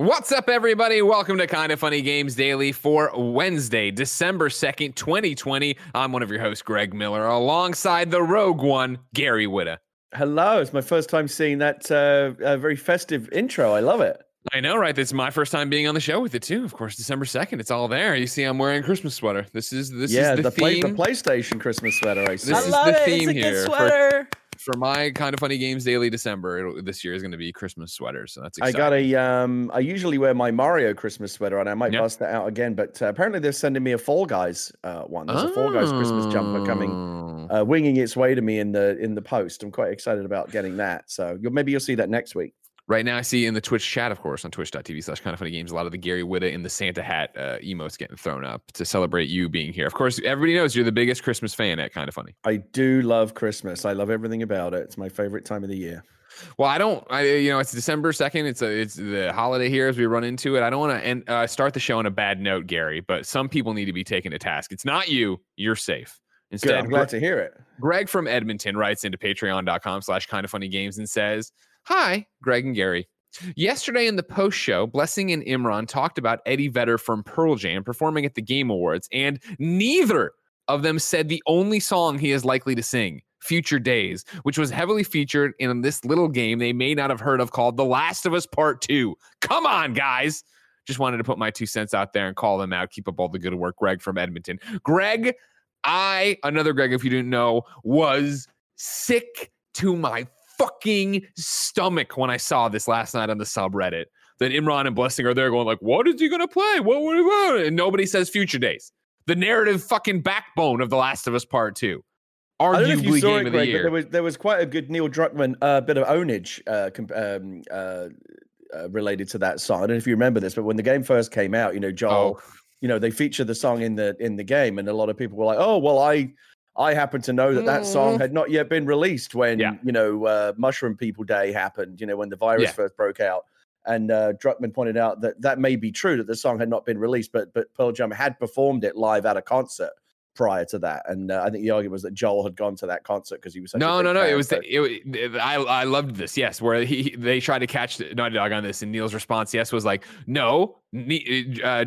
What's up, everybody? Welcome to Kinda Funny Games Daily for Wednesday, December 2nd, 2020. I'm one of your hosts, Greg Miller, alongside the Rogue One, Gary Witta. Hello. It's my first time seeing that very festive intro. I love it. I know, right? This is my first time being on the show with it, too. Of course, December 2nd. It's all there. You see, I'm wearing a Christmas sweater. This is the theme. The PlayStation Christmas sweater. I love it. It's a good sweater. For my Kinda Funny Games Daily December, this year is going to be Christmas sweaters, so that's exciting. I got a, I usually wear my Mario Christmas sweater, and I might bust that out again, but apparently they're sending me a Fall Guys one. There's a Fall Guys Christmas jumper coming, winging its way to me in the post. I'm quite excited about getting that, so maybe you'll see that next week. Right now, I see in the Twitch chat, of course, on twitch.tv/KindaFunnyGames, a lot of the Gary Witta in the Santa hat emotes getting thrown up to celebrate you being here. Of course, everybody knows you're the biggest Christmas fan at Kinda Funny. I do love Christmas. I love everything about it. It's my favorite time of the year. Well, it's December 2nd. It's the holiday here as we run into it. I don't want to start the show on a bad note, Gary, but some people need to be taken to task. It's not you. You're safe. Instead, good, I'm glad to hear it. Greg from Edmonton writes into patreon.com/KindaFunnyGames and says... Hi, Greg and Gary. Yesterday in the post show, Blessing and Imran talked about Eddie Vedder from Pearl Jam performing at the Game Awards, and neither of them said the only song he is likely to sing, Future Days, which was heavily featured in this little game they may not have heard of called The Last of Us Part 2. Come on, guys. Just wanted to put my 2 cents out there and call them out. Keep up all the good work, Greg from Edmonton. Greg, another Greg, if you didn't know, was sick to my fucking stomach when I saw this last night on the subreddit that Imran and Blessing are there going like, what is he gonna play? What? And nobody says Future Days, the narrative fucking backbone of The Last of Us Part 2. Arguably game of the year. There was quite a good Neil Druckmann bit of ownage related to that song. I don't know if you remember this, but when the game first came out, Joel, they featured the song in the game, and a lot of people were like, oh, well, I happen to know that song had not yet been released when, Mushroom People Day happened, when the virus first broke out. And Druckmann pointed out that may be true, that the song had not been released, but Pearl Jam had performed it live at a concert prior to that. And I think the argument was that Joel had gone to that concert because he was such a big fan. I loved this, yes, where they tried to catch Naughty Dog on this, and Neil's response, yes, was like, no,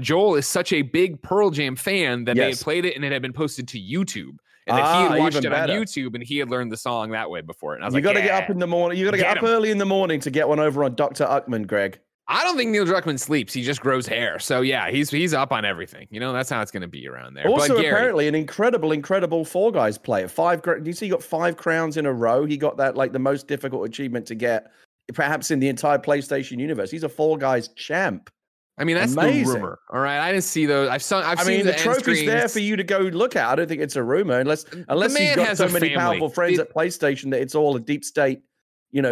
Joel is such a big Pearl Jam fan that they had played it and it had been posted to YouTube. And then he had watched it on YouTube, and he had learned the song that way before. And I was like, you got to get up in the morning. You got to get up early in the morning to get one over on Dr. Uckman, Greg. I don't think Neil Druckmann sleeps. He just grows hair. So, yeah, he's up on everything. That's how it's going to be around there. Also, but Gary, apparently, an incredible Fall Guys player. He got 5 crowns in a row. He got that, the most difficult achievement to get, perhaps in the entire PlayStation universe. He's a Fall Guys champ. I mean, that's the rumor. All right. I didn't see those. I've seen the trophy's there for you to go look at. I don't think it's a rumor unless he's got so many powerful friends at PlayStation that it's all a deep state,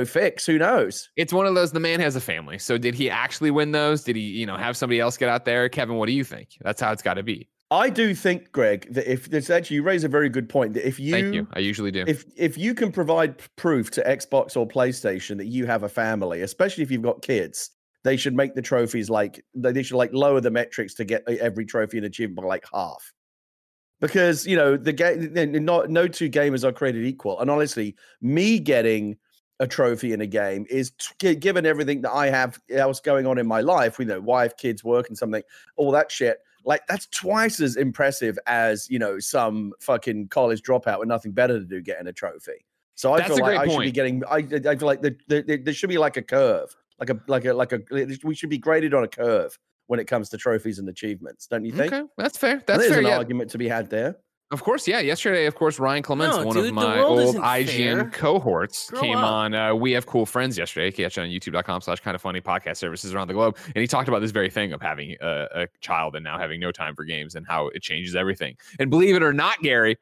fix. Who knows? It's one of those, the man has a family. So did he actually win those? Did he, have somebody else get out there? Kevin, what do you think? That's how it's got to be. I do think, Greg, that you raise a very good point that if you, thank you. I usually do. If you can provide proof to Xbox or PlayStation that you have a family, especially if you've got kids, they should make the trophies lower the metrics to get every trophy and achievement by half. Because, the game, no two gamers are created equal. And honestly, me getting a trophy in a game is given everything that I have else going on in my life, wife, kids, work and something, all that shit. That's twice as impressive as, some fucking college dropout with nothing better to do getting a trophy. So I feel like there should be a curve. We should be graded on a curve when it comes to trophies and achievements, don't you think? Okay, that's fair. There's an argument to be had there. Of course, yeah. Yesterday, of course, Ryan Clements, one of my old IGN cohorts, came on. We have cool friends yesterday. You can catch it on YouTube.com/KindaFunny podcast services around the globe. And he talked about this very thing of having a child and now having no time for games and how it changes everything. And believe it or not, Gary,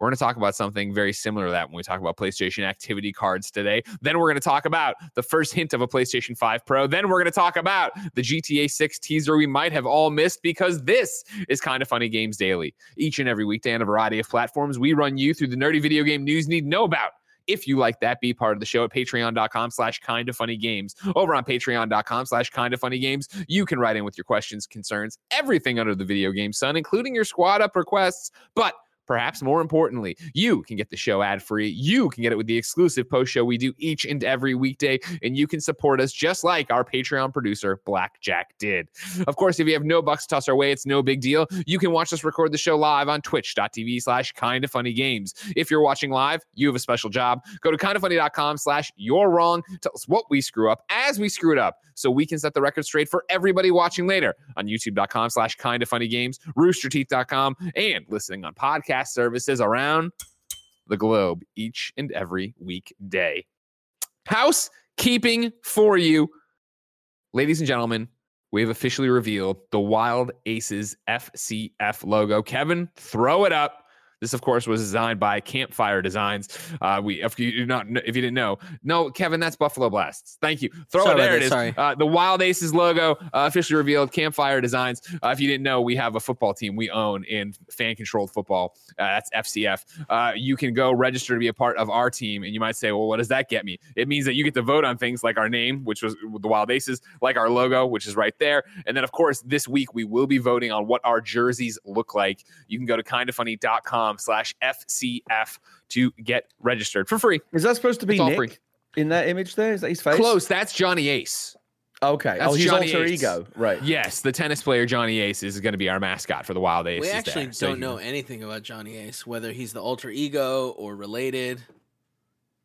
we're going to talk about something very similar to that when we talk about PlayStation activity cards today. Then we're going to talk about the first hint of a PlayStation 5 Pro. Then we're going to talk about the GTA 6 teaser we might have all missed, because this is Kinda Funny Games Daily. Each and every weekday on a variety of platforms, we run you through the nerdy video game news you need to know about. If you like that, be part of the show at patreon.com/KindaFunnyGames. Over on patreon.com/KindaFunnyGames, you can write in with your questions, concerns, everything under the video game sun, including your squad up requests. But Perhaps more importantly, you can get the show ad-free. You can get it with the exclusive post-show we do each and every weekday, and you can support us just like our Patreon producer, Blackjack, did. Of course, if you have no bucks to toss our way, it's no big deal. You can watch us record the show live on twitch.tv/kindoffunnygames. If you're watching live, you have a special job. Go to kindoffunny.com/you'rewrong. Tell us what we screw up as we screw it up so we can set the record straight for everybody watching later on youtube.com/kindoffunnygames, roosterteeth.com, and listening on podcast services around the globe each and every weekday. Housekeeping for you. Ladies and gentlemen, we have officially revealed the Wild Aces FCF logo. Kevin, throw it up. This, of course, was designed by Campfire Designs. If you didn't know, no, Kevin, that's Buffalo Blasts. Thank you. There it is. The Wild Aces logo officially revealed. Campfire Designs. If you didn't know, we have a football team we own in fan-controlled football. That's FCF. You can go register to be a part of our team, and you might say, "Well, what does that get me?" It means that you get to vote on things like our name, which was the Wild Aces, like our logo, which is right there, and then, of course, this week we will be voting on what our jerseys look like. You can go to kindoffunny.com/FCF to get registered for free. Is that supposed to be Nick free in that image there? Is that his face? Close. That's Johnny Ace. Okay. That's his alter ego. Right. Yes. The tennis player Johnny Ace is going to be our mascot for the Wild Aces. We actually don't know anything about Johnny Ace, whether he's the alter ego or related.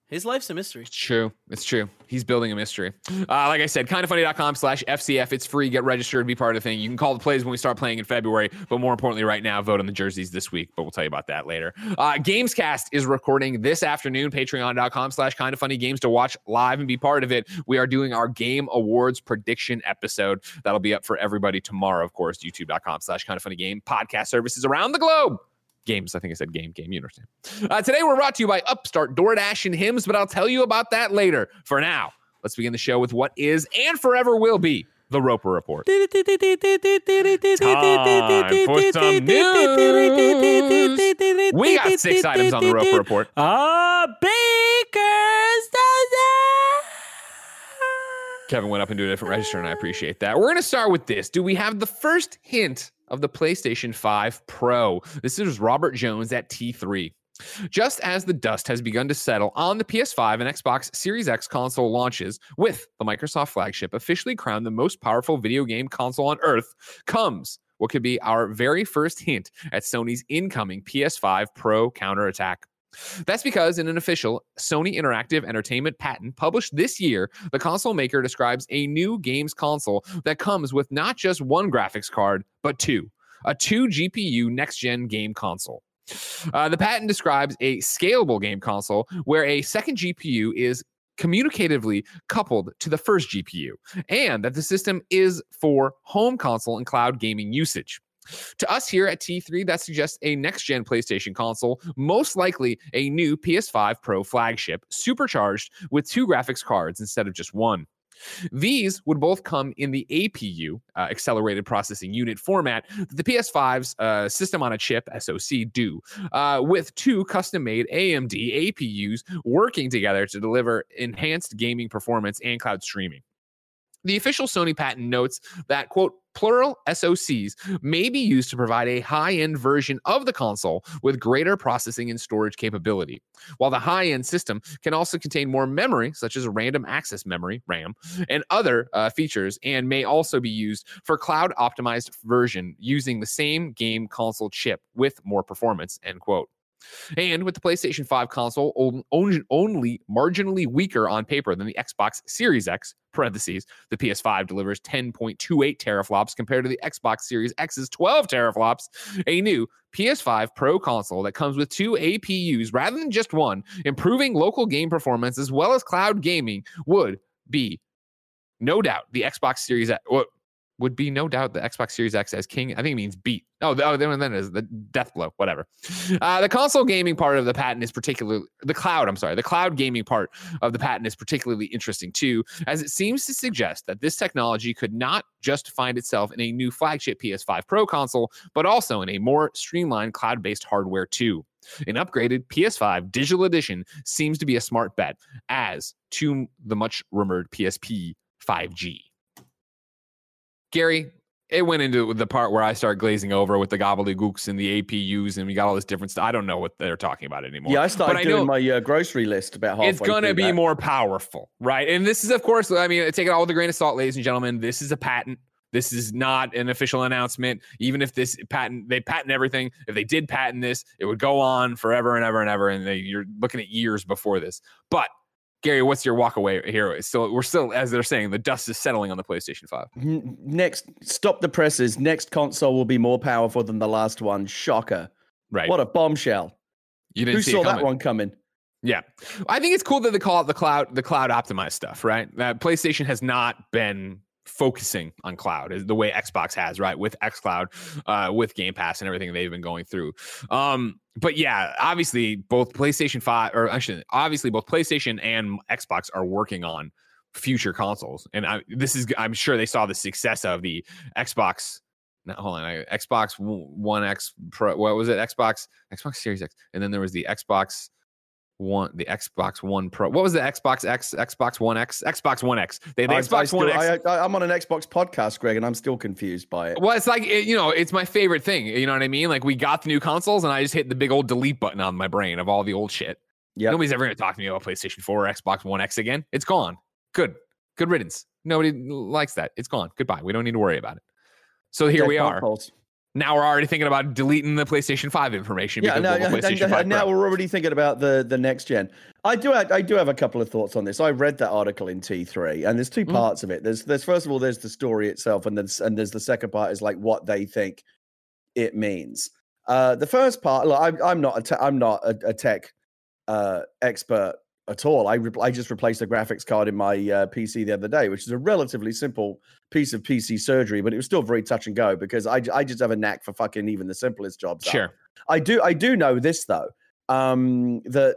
His life's a mystery. It's true. It's true. He's building a mystery. Like I said, kindoffunny.com/FCF. It's free. Get registered. Be part of the thing. You can call the plays when we start playing in February. But more importantly, right now, vote on the jerseys this week. But we'll tell you about that later. Gamescast is recording this afternoon. Patreon.com/kindoffunnygames to watch live and be part of it. We are doing our Game Awards prediction episode. That'll be up for everybody tomorrow, of course. YouTube.com/kindoffunnygame. Podcast services around the globe. Games. I think I said game. You understand. Today we're brought to you by Upstart, DoorDash, and Hims, but I'll tell you about that later. For now, let's begin the show with what is and forever will be the Roper Report. Time for some news. We got 6 items on the Roper Report. Baker's dozen. Kevin went up and do a different register, and I appreciate that. We're going to start with this. Do we have the first hint of the PlayStation 5 Pro? This is Robert Jones at T3. Just as the dust has begun to settle on the PS5 and Xbox Series X console launches, with the Microsoft flagship officially crowned the most powerful video game console on Earth, comes what could be our very first hint at Sony's incoming PS5 Pro counterattack. That's because in an official Sony Interactive Entertainment patent published this year, the console maker describes a new games console that comes with not just one graphics card, but two, a 2 GPU next-gen game console. The patent describes a scalable game console where a second GPU is communicatively coupled to the first GPU, and that the system is for home console and cloud gaming usage. To us here at T3, that suggests a next-gen PlayStation console, most likely a new PS5 Pro flagship, supercharged with 2 graphics cards instead of just one. These would both come in the APU, Accelerated Processing Unit format, that the PS5's system-on-a-chip, SoC, do, with 2 custom-made AMD APUs working together to deliver enhanced gaming performance and cloud streaming. The official Sony patent notes that, quote, plural SoCs may be used to provide a high-end version of the console with greater processing and storage capability, while the high-end system can also contain more memory, such as random access memory, RAM, and other features, and may also be used for cloud-optimized version using the same game console chip with more performance, end quote. And with the PlayStation 5 console only marginally weaker on paper than the Xbox Series X, parentheses, the PS5 delivers 10.28 teraflops compared to the Xbox Series X's 12 teraflops, a new PS5 Pro console that comes with 2 APUs rather than just one, improving local game performance as well as cloud gaming, would be no doubt the Xbox Series X as king. I think it means beat. Then is the death blow, whatever. The console gaming part of the patent is particularly the cloud gaming part of the patent is particularly interesting too, as it seems to suggest that this technology could not just find itself in a new flagship PS5 Pro console, but also in a more streamlined cloud-based hardware too. An upgraded PS5 Digital Edition seems to be a smart bet as to the much rumored PSP 5G. Gary, it went into the part where I start glazing over with the gobbledygooks and the APUs, and we got all this different stuff. I don't know what they're talking about anymore. Yeah, I started doing my grocery list about halfway. It's going to be more powerful, right? And this is, of course, I mean, take it all with a grain of salt, ladies and gentlemen. This is a patent. This is not an official announcement. Even if this patent, they patent everything. If they did patent this, it would go on forever and ever and ever. And you're looking at years before this. But Gary, what's your walk away here? So we're still, as they're saying, the dust is settling on the PlayStation 5. Next, stop the presses. Next console will be more powerful than the last one. Shocker. Right. What a bombshell. You didn't see that one coming. Yeah. I think it's cool that they call it the cloud optimized stuff, right? That PlayStation has not been focusing on cloud is the way Xbox has, right? With xCloud, with Game Pass and everything they've been going through. But yeah, obviously both both PlayStation and Xbox are working on future consoles. And I'm sure they saw the success of the Xbox. Xbox One X Pro. What was it? Xbox Series X. And then there was the Xbox One Pro. What was the Xbox One X? I'm on an Xbox podcast, Greg, and I'm still confused by it. Well, it's like, it's my favorite thing. You know what I mean? Like, we got the new consoles, and I just hit the big old delete button on my brain of all the old shit. Yeah. Nobody's ever going to talk to me about PlayStation 4 or Xbox One X again. It's gone. Good riddance. Nobody likes that. It's gone. Goodbye. We don't need to worry about it. So here we are. Now we're already thinking about deleting the PlayStation 5 information. Yeah, now we're already thinking about the next gen. I do have a couple of thoughts on this. I read that article in T3, and there's two parts of it. There's first of all, there's the story itself, and there's the second part is like what they think it means. The first part, look, I'm not a tech expert at all. I just replaced a graphics card in my PC the other day, which is a relatively simple piece of PC surgery, but it was still very touch and go because I just have a knack for fucking even the simplest jobs. Sure. I do know this though. The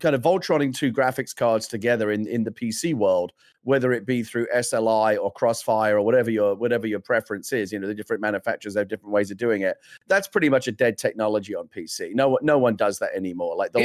kind of Voltroning two graphics cards together in the PC world, whether it be through SLI or CrossFire or whatever your preference is, the different manufacturers have different ways of doing it. That's pretty much a dead technology on PC. No one does that anymore. Like the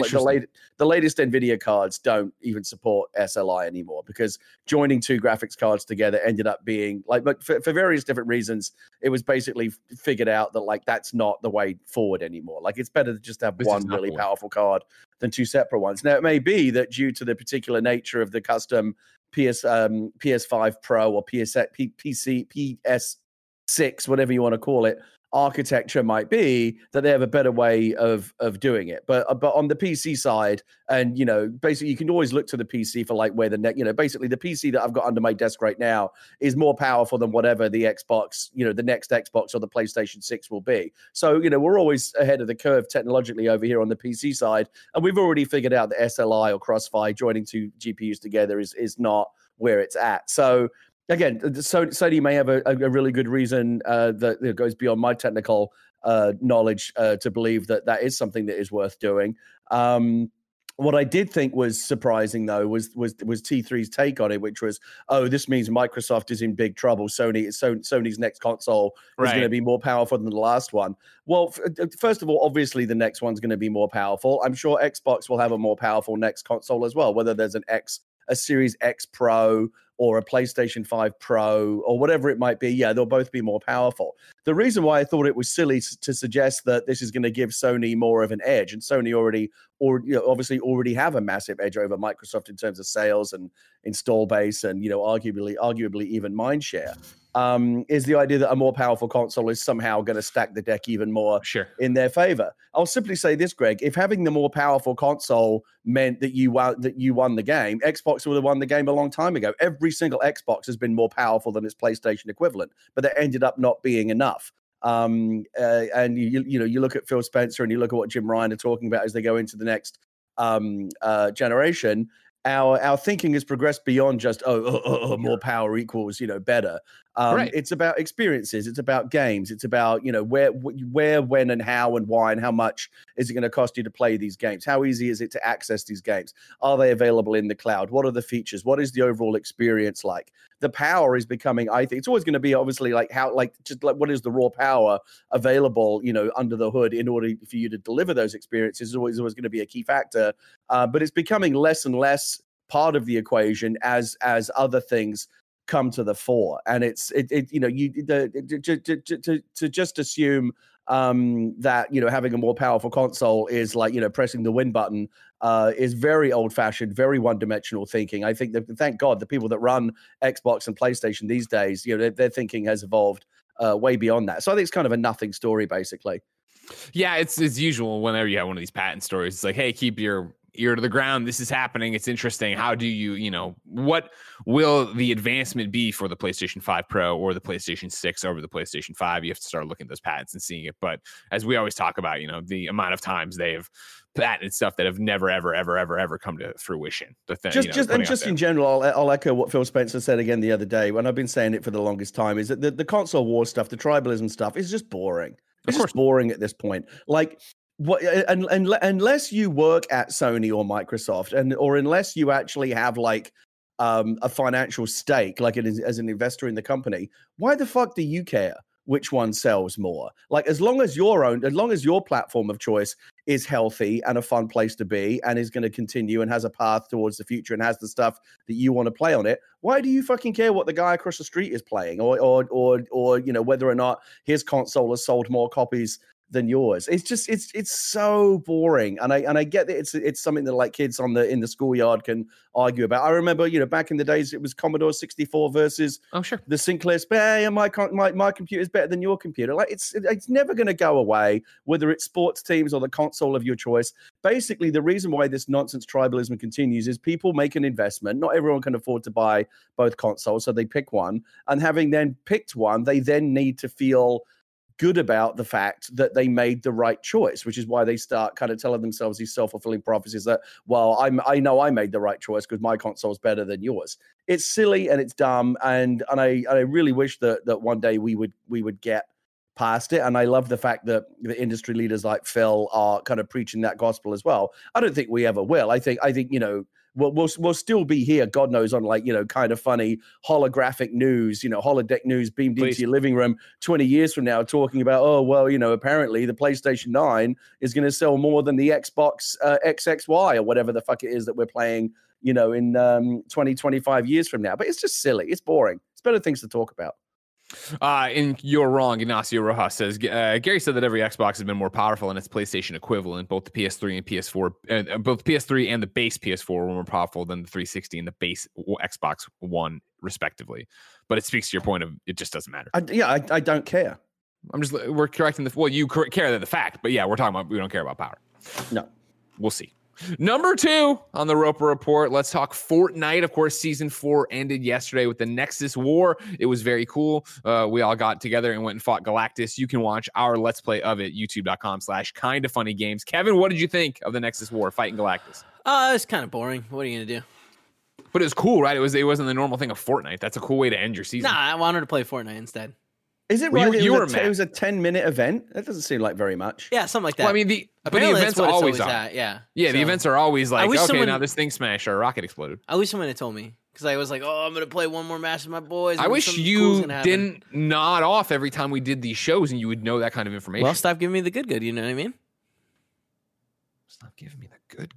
latest NVIDIA cards don't even support SLI anymore because joining two graphics cards together ended up being like, but for various different reasons, it was basically figured out that like that's not the way forward anymore. Like it's better to just have one really powerful card than two separate ones. Now it may be that due to the particular nature of the custom PS5 Pro or PS6, whatever you want to call it, architecture might be that they have a better way of doing it. But on the PC side, and basically you can always look to the PC for like where the next, basically the PC that I've got under my desk right now is more powerful than whatever the Xbox, the next Xbox or the PlayStation 6 will be. So, we're always ahead of the curve technologically over here on the PC side. And we've already figured out that SLI or CrossFire joining two GPUs together is not where it's at. So again, Sony may have a really good reason that goes beyond my technical knowledge to believe that is something that is worth doing. What I did think was surprising, though, was T3's take on it, which was, oh, this means Microsoft is in big trouble. Sony's next console is going to be more powerful than the last one. Well, first of all, obviously, the next one's going to be more powerful. I'm sure Xbox will have a more powerful next console as well, whether there's a Series X Pro or a PlayStation 5 Pro or whatever it might be. Yeah, they'll both be more powerful. The reason why I thought it was silly to suggest that this is going to give Sony more of an edge, and Sony obviously already have a massive edge over Microsoft in terms of sales and install base and, arguably even mindshare, is the idea that a more powerful console is somehow going to stack the deck even more in their favor. I'll simply say this, Greg, if having the more powerful console meant that you won the game, Xbox would have won the game a long time ago. Every single Xbox has been more powerful than its PlayStation equivalent, but that ended up not being enough. And you look at Phil Spencer and you look at what Jim Ryan are talking about as they go into the next generation. Our thinking has progressed beyond just more power equals better. It's about experiences, it's about games, it's about where, when, and how, and why, and how much is it going to cost you to play these games? How easy is it to access these games? Are they available in the cloud? What are the features? What is the overall experience like? The power is becoming, I think, it's always going to be obviously like how, like just like what is the raw power available under the hood in order for you to deliver those experiences is always going to be a key factor. But it's becoming less and less part of the equation as other things come to the fore. And to just assume that, you know, having a more powerful console is like, you know, pressing the win button is very old-fashioned, very one-dimensional thinking. I think that, thank God, the people that run Xbox and PlayStation these days, you know, their thinking has evolved way beyond that. So I think it's kind of a nothing story, basically. Yeah, it's usual whenever you have one of these patent stories. It's like, hey, keep your ear to the ground. This is happening. It's interesting. How do you, you know, what will the advancement be for the PlayStation 5 Pro or the PlayStation 6 over the PlayStation 5? You have to start looking at those patents and seeing it. But as we always talk about, you know, the amount of times they have patented stuff that have never, ever, ever, ever, ever come to fruition. The thing, just in general, I'll echo what Phil Spencer said again the other day, and I've been saying it for the longest time, is that the console war stuff, the tribalism stuff is just boring. It's just boring at this point. Like, what, and unless you work at Sony or Microsoft, and or unless you actually have like a financial stake, like it is, as an investor in the company, why the fuck do you care which one sells more? Like, as long as your platform of choice is healthy and a fun place to be, and is going to continue and has a path towards the future and has the stuff that you want to play on it, why do you fucking care what the guy across the street is playing, or you know, whether or not his console has sold more copies than yours? It's just, it's so boring. And I get that it's something that like kids in the schoolyard can argue about. I remember, you know, back in the days, it was Commodore 64 versus the Sinclair. Hey, my computer's better than your computer. Like, it's never going to go away, whether it's sports teams or the console of your choice. Basically, the reason why this nonsense tribalism continues is people make an investment. Not everyone can afford to buy both consoles, so they pick one. And having then picked one, they then need to feel good about the fact that they made the right choice, which is why they start kind of telling themselves these self-fulfilling prophecies that, well, I know I made the right choice because my console's better than yours. It's silly and it's dumb, and I really wish that one day we would get past it. And I love the fact that the industry leaders like Phil are kind of preaching that gospel as well. I don't think we ever will. I think you know, We'll still be here, God knows, on like, you know, kind of funny holographic news, you know, holodeck news beamed into your living room 20 years from now, talking about, oh, well, you know, apparently the PlayStation 9 is going to sell more than the Xbox XXY or whatever the fuck it is that we're playing, you know, in 20, 25 years from now. But it's just silly. It's boring. It's better things to talk about. And you're wrong, Ignacio Rojas says, Gary said that every Xbox has been more powerful than its PlayStation equivalent. Both the PS3 and PS4, both PS3 and the base PS4 were more powerful than the 360 and the base Xbox One, respectively. But it speaks to your point of it just doesn't matter. I don't care. We're correcting the, well, you care that the fact, but yeah, we're talking about, we don't care about power. No, we'll see. Number two on the Roper Report, let's talk Fortnite. Of course, Season 4 ended yesterday with the Nexus War. It was very cool. We all got together and went and fought Galactus. You can watch our Let's Play of it, youtube.com/kindafunnygames. Kevin, what did you think of the Nexus War fighting Galactus? It's kind of boring. What are you going to do? But it was cool, right? It wasn't the normal thing of Fortnite. That's a cool way to end your season. Nah, I wanted to play Fortnite instead. Is it right? It was a 10-minute event. That doesn't seem like very much. Yeah, something like that. Well, I mean, the events are always at, yeah. Yeah, so, the events are always like, okay, someone, now this thing smashed or a rocket exploded. I wish someone had told me, because I was like, oh, I'm going to play one more match with my boys. I wish you didn't nod off every time we did these shows and you would know that kind of information. Well, stop giving me the good, you know what I mean? Stop giving me the good.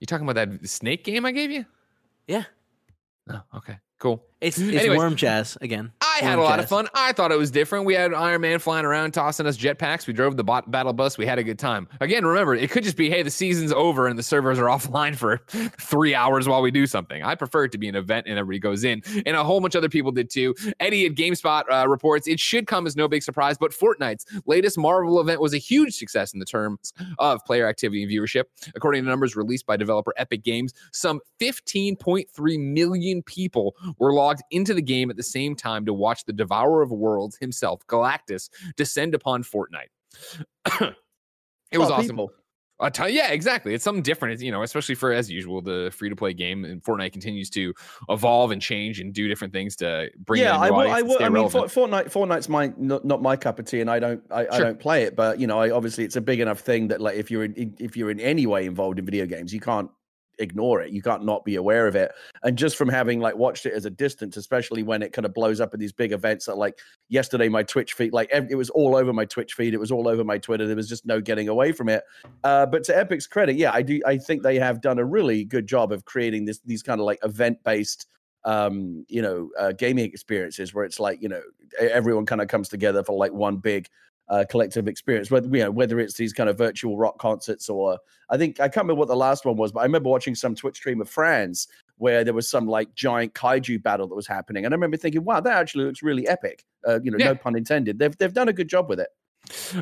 You talking about that snake game I gave you? Yeah. Oh, okay. Cool. Anyways, worm jazz again. I had a lot of fun. I thought it was different. We had Iron Man flying around, tossing us jetpacks. We drove the battle bus. We had a good time. Again, remember, it could just be, hey, the season's over and the servers are offline for 3 hours while we do something. I prefer it to be an event and everybody goes in. And a whole bunch of other people did too. Eddie at GameSpot reports, it should come as no big surprise, but Fortnite's latest Marvel event was a huge success in the terms of player activity and viewership. According to numbers released by developer Epic Games, some 15.3 million people were logged into the game at the same time to watch the Devourer of Worlds himself, Galactus, descend upon Fortnite. It was awesome. People. A ton, yeah, exactly. It's something different, it's, you know, especially for, as usual, the free-to-play game, and Fortnite continues to evolve and change and do different things to bring. Yeah, I mean, Fortnite's not my cup of tea, and I don't play it. But you know, obviously, it's a big enough thing that like if you're in any way involved in video games, you can't ignore it. You can't not be aware of it. And just from having like watched it as a distance, especially when it kind of blows up at these big events that like yesterday, my Twitch feed, like it was all over my Twitch feed. It was all over my Twitter. There was just no getting away from it. But to Epic's credit, yeah, I think they have done a really good job of creating these kind of like event-based gaming experiences where it's like, you know, everyone kind of comes together for like one big collective experience, whether, you know, whether it's these kind of virtual rock concerts or I think, I can't remember what the last one was, but I remember watching some Twitch stream of France where there was some like giant kaiju battle that was happening. And I remember thinking, wow, that actually looks really epic. No pun intended. They've done a good job with it.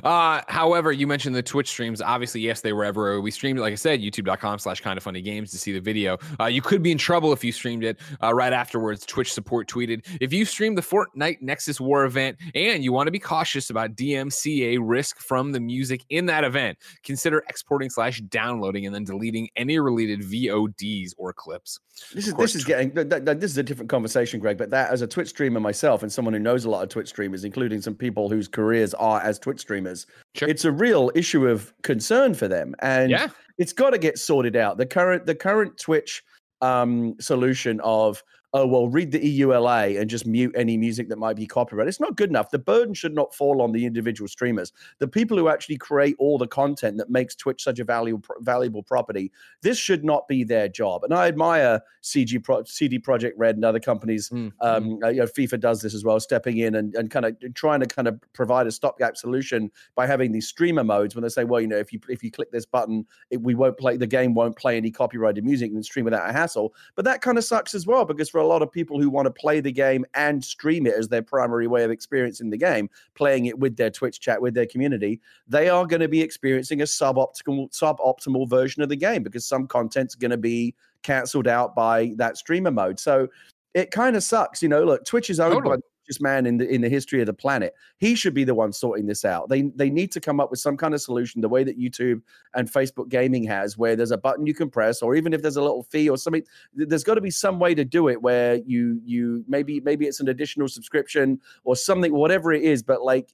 However, you mentioned the Twitch streams. Obviously, yes, they were everywhere. We streamed it, like I said, youtube.com/kindoffunnygames to see the video. You could be in trouble if you streamed it right afterwards. Twitch support tweeted, if you stream the Fortnite Nexus War event and you want to be cautious about DMCA risk from the music in that event, consider exporting/downloading and then deleting any related VODs or clips. This is a different conversation, Greg, but that as a Twitch streamer myself and someone who knows a lot of Twitch streamers, including some people whose careers are as Twitch streamers, sure, it's a real issue of concern for them, and it's got to get sorted out. The current Twitch solution of, oh well, read the EULA and just mute any music that might be copyrighted, it's not good enough. The burden should not fall on the individual streamers. The people who actually create all the content that makes Twitch such a valuable property, this should not be their job. And I admire CD Projekt Red and other companies. FIFA does this as well, stepping in and kind of trying to kind of provide a stopgap solution by having these streamer modes when they say, well, you know, if you click this button, the game won't play any copyrighted music and stream without a hassle. But that kind of sucks as well, because for a lot of people who want to play the game and stream it as their primary way of experiencing the game, playing it with their Twitch chat, with their community, they are going to be experiencing a suboptimal version of the game because some content's going to be canceled out by that streamer mode. So it kind of sucks. You know, look, Twitch is owned by the richest man in the history of the planet. He should be the one sorting this out. They need to come up with some kind of solution, the way that YouTube and Facebook gaming has, where there's a button you can press, or even if there's a little fee or something, there's got to be some way to do it where you maybe it's an additional subscription or something, whatever it is. But like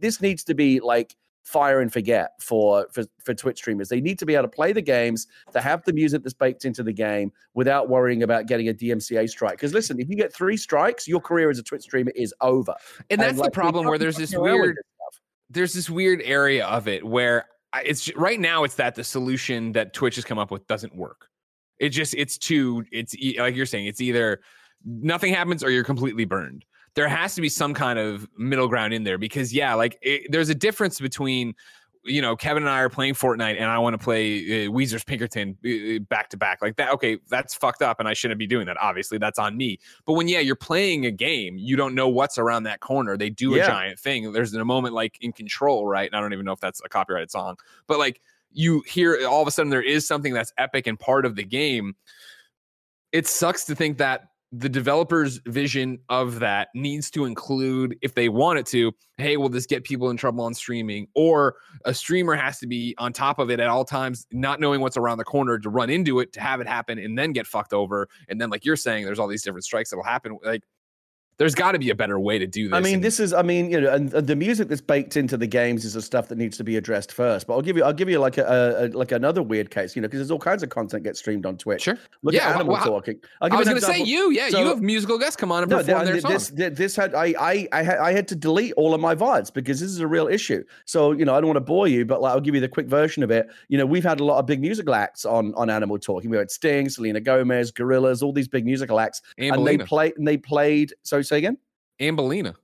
this needs to be like fire and forget for Twitch streamers. They need to be able to play the games, to have the music that's baked into the game without worrying about getting a DMCA strike. Because listen, if you get 3 strikes, your career as a Twitch streamer is over. And that's the problem where there's this weird area of it where it's right now. It's that the solution that Twitch has come up with doesn't work. It's like you're saying, it's either nothing happens or you're completely burned. There has to be some kind of middle ground in there because, there's a difference between, you know, Kevin and I are playing Fortnite and I want to play Weezer's Pinkerton back to back like that. Okay, that's fucked up and I shouldn't be doing that. Obviously, that's on me. But when, you're playing a game, you don't know what's around that corner. They do a giant thing. There's a moment like in Control, right? And I don't even know if that's a copyrighted song. But like you hear all of a sudden there is something that's epic and part of the game. It sucks to think that the developer's vision of that needs to include, if they want it to, hey, will this get people in trouble on streaming? Or a streamer has to be on top of it at all times, not knowing what's around the corner to run into it, to have it happen and then get fucked over. And then, like you're saying, there's all these different strikes that'll happen. Like, there's got to be a better way to do this. And the music that's baked into the games is the stuff that needs to be addressed first. But I'll give you like a another weird case, because there's all kinds of content gets streamed on Twitch. Sure. Look at Animal Talking. I was going to say you have musical guests come on and perform their songs. I had to delete all of my VODs because this is a real issue. So, I don't want to bore you, but I'll give you the quick version of it. We've had a lot of big musical acts on Animal Talking. We had Sting, Selena Gomez, Gorillaz, all these big musical acts, and they played. Say again? Ambolina.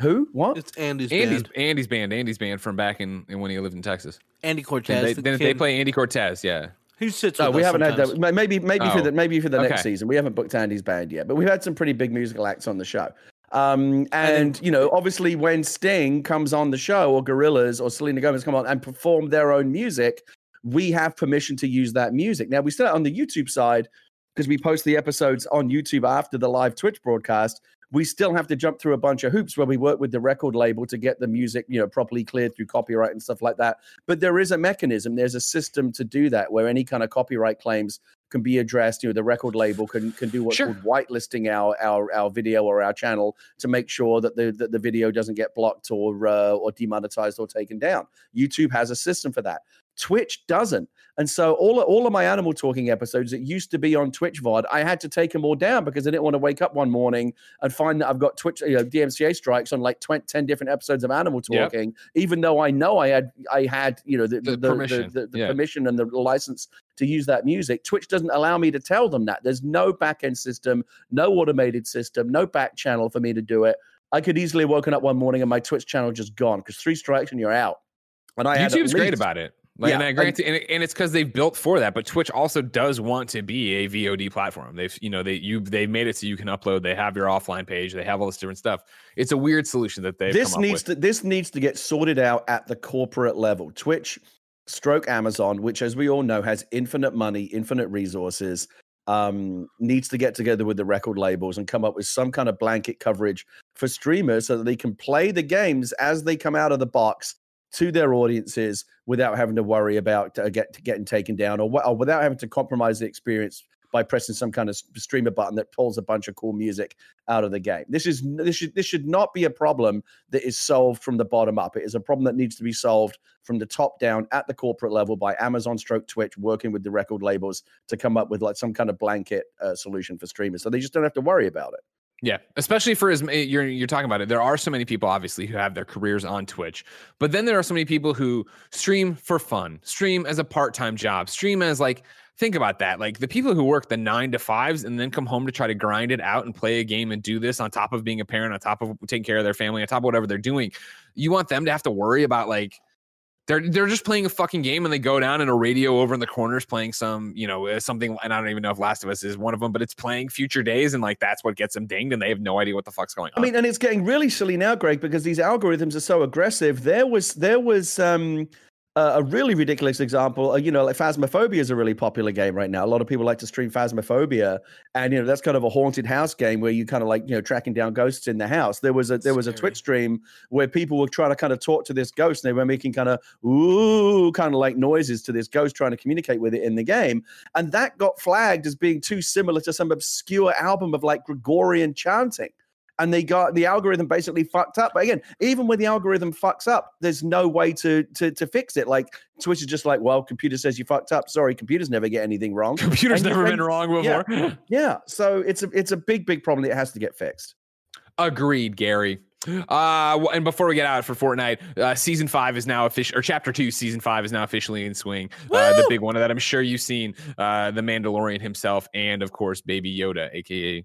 Who? What? It's Andy's band. Andy's band from back in when he lived in Texas. Andy Cortez. They play Andy Cortez, Who sits with us we haven't sometimes. Had that. Maybe for the next season. We haven't booked Andy's band yet, but we've had some pretty big musical acts on the show. Obviously when Sting comes on the show or Gorillaz or Selena Gomez come on and perform their own music, we have permission to use that music. Now we still on the YouTube side, because we post the episodes on YouTube after the live Twitch broadcast, we still have to jump through a bunch of hoops where we work with the record label to get the music, properly cleared through copyright and stuff like that. But there is a mechanism, there's a system to do that where any kind of copyright claims can be addressed. The record label can do what's called whitelisting our video or our channel to make sure that the video doesn't get blocked or demonetized or taken down. YouTube has a system for that. Twitch doesn't. And so all of my Animal Talking episodes that used to be on Twitch VOD, I had to take them all down because I didn't want to wake up one morning and find that I've got Twitch, DMCA strikes on like 10 different episodes of Animal Talking, even though I know I had the permission and the license to use that music. Twitch doesn't allow me to tell them that. There's no back-end system, no automated system, no back channel for me to do it. I could easily have woken up one morning and my Twitch channel just gone, because 3 strikes and you're out. And I YouTube's great about it. Like, yeah, and it's because they've built for that. But Twitch also does want to be a VOD platform. They've, you know, they made it so you can upload. They have your offline page. They have all this different stuff. It's a weird solution that they've This needs to get sorted out at the corporate level. Twitch, stroke Amazon, which, as we all know, has infinite money, infinite resources, needs to get together with the record labels and come up with some kind of blanket coverage for streamers so that they can play the games as they come out of the box to their audiences without having to worry about getting taken down, or without having to compromise the experience by pressing some kind of streamer button that pulls a bunch of cool music out of the game. This should not be a problem that is solved from the bottom up. It is a problem that needs to be solved from the top down at the corporate level by Amazon / Twitch working with the record labels to come up with like some kind of blanket solution for streamers, so they just don't have to worry about it. Yeah, especially for you're talking about it. There are so many people, obviously, who have their careers on Twitch, but then there are so many people who stream for fun, stream as a part-time job, stream as like, think about that. Like the people who work the 9-to-5s and then come home to try to grind it out and play a game and do this on top of being a parent, on top of taking care of their family, on top of whatever they're doing. You want them to have to worry about like, They're just playing a fucking game and they go down and a radio over in the corner is playing some, you know, something. And I don't even know if Last of Us is one of them, but it's playing Future Days. And like, that's what gets them dinged. And they have no idea what the fuck's going on. I mean, and it's getting really silly now, Greg, because these algorithms are so aggressive. There was a really ridiculous example. You know, like Phasmophobia is a really popular game right now. A lot of people like to stream Phasmophobia, and you know that's kind of a haunted house game where you kind of like, you know, tracking down ghosts in the house. There was a Twitch stream where people were trying to kind of talk to this ghost, and they were making kind of ooh kind of like noises to this ghost trying to communicate with it in the game, and that got flagged as being too similar to some obscure album of like Gregorian chanting. And they got the algorithm basically fucked up. But again, even when the algorithm fucks up, there's no way to fix it. Like Twitch is just like, well, computer says you fucked up. Sorry, computers never get anything wrong. Computers never been wrong before. Yeah, yeah. So it's a big, big problem that has to get fixed. Agreed, Gary. And before we get out for Fortnite, Chapter 2 Season 5 is now officially in swing. The big one that I'm sure you've seen, the Mandalorian himself, and of course, Baby Yoda, aka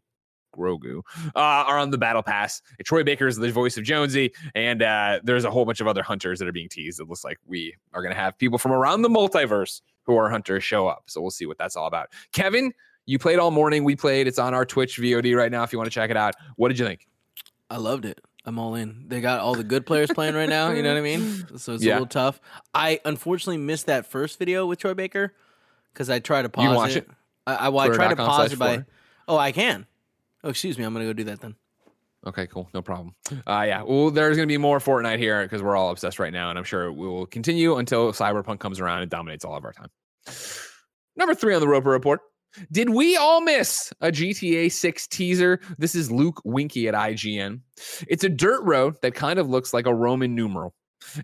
Grogu, are on the battle pass. Troy Baker is the voice of Jonesy, and there's a whole bunch of other hunters that are being teased. It looks like we are going to have people from around the multiverse who are hunters show up, so we'll see what that's all about. Kevin, you played all morning. We played. It's on our Twitch VOD right now if you want to check it out. What did you think? I loved it. I'm all in. They got all the good players playing right now, you know what I mean? So it's a little tough. I unfortunately missed that first video with Troy Baker because I tried to pause. You watch it? I tried to pause it by... Oh, I can. Oh, excuse me. I'm going to go do that then. Okay, cool. No problem. Yeah. Well, there's going to be more Fortnite here because we're all obsessed right now, and I'm sure we will continue until Cyberpunk comes around and dominates all of our time. Number 3 on the Roper Report. Did we all miss a GTA 6 teaser? This is Luke Winky at IGN. It's a dirt road that kind of looks like a Roman numeral.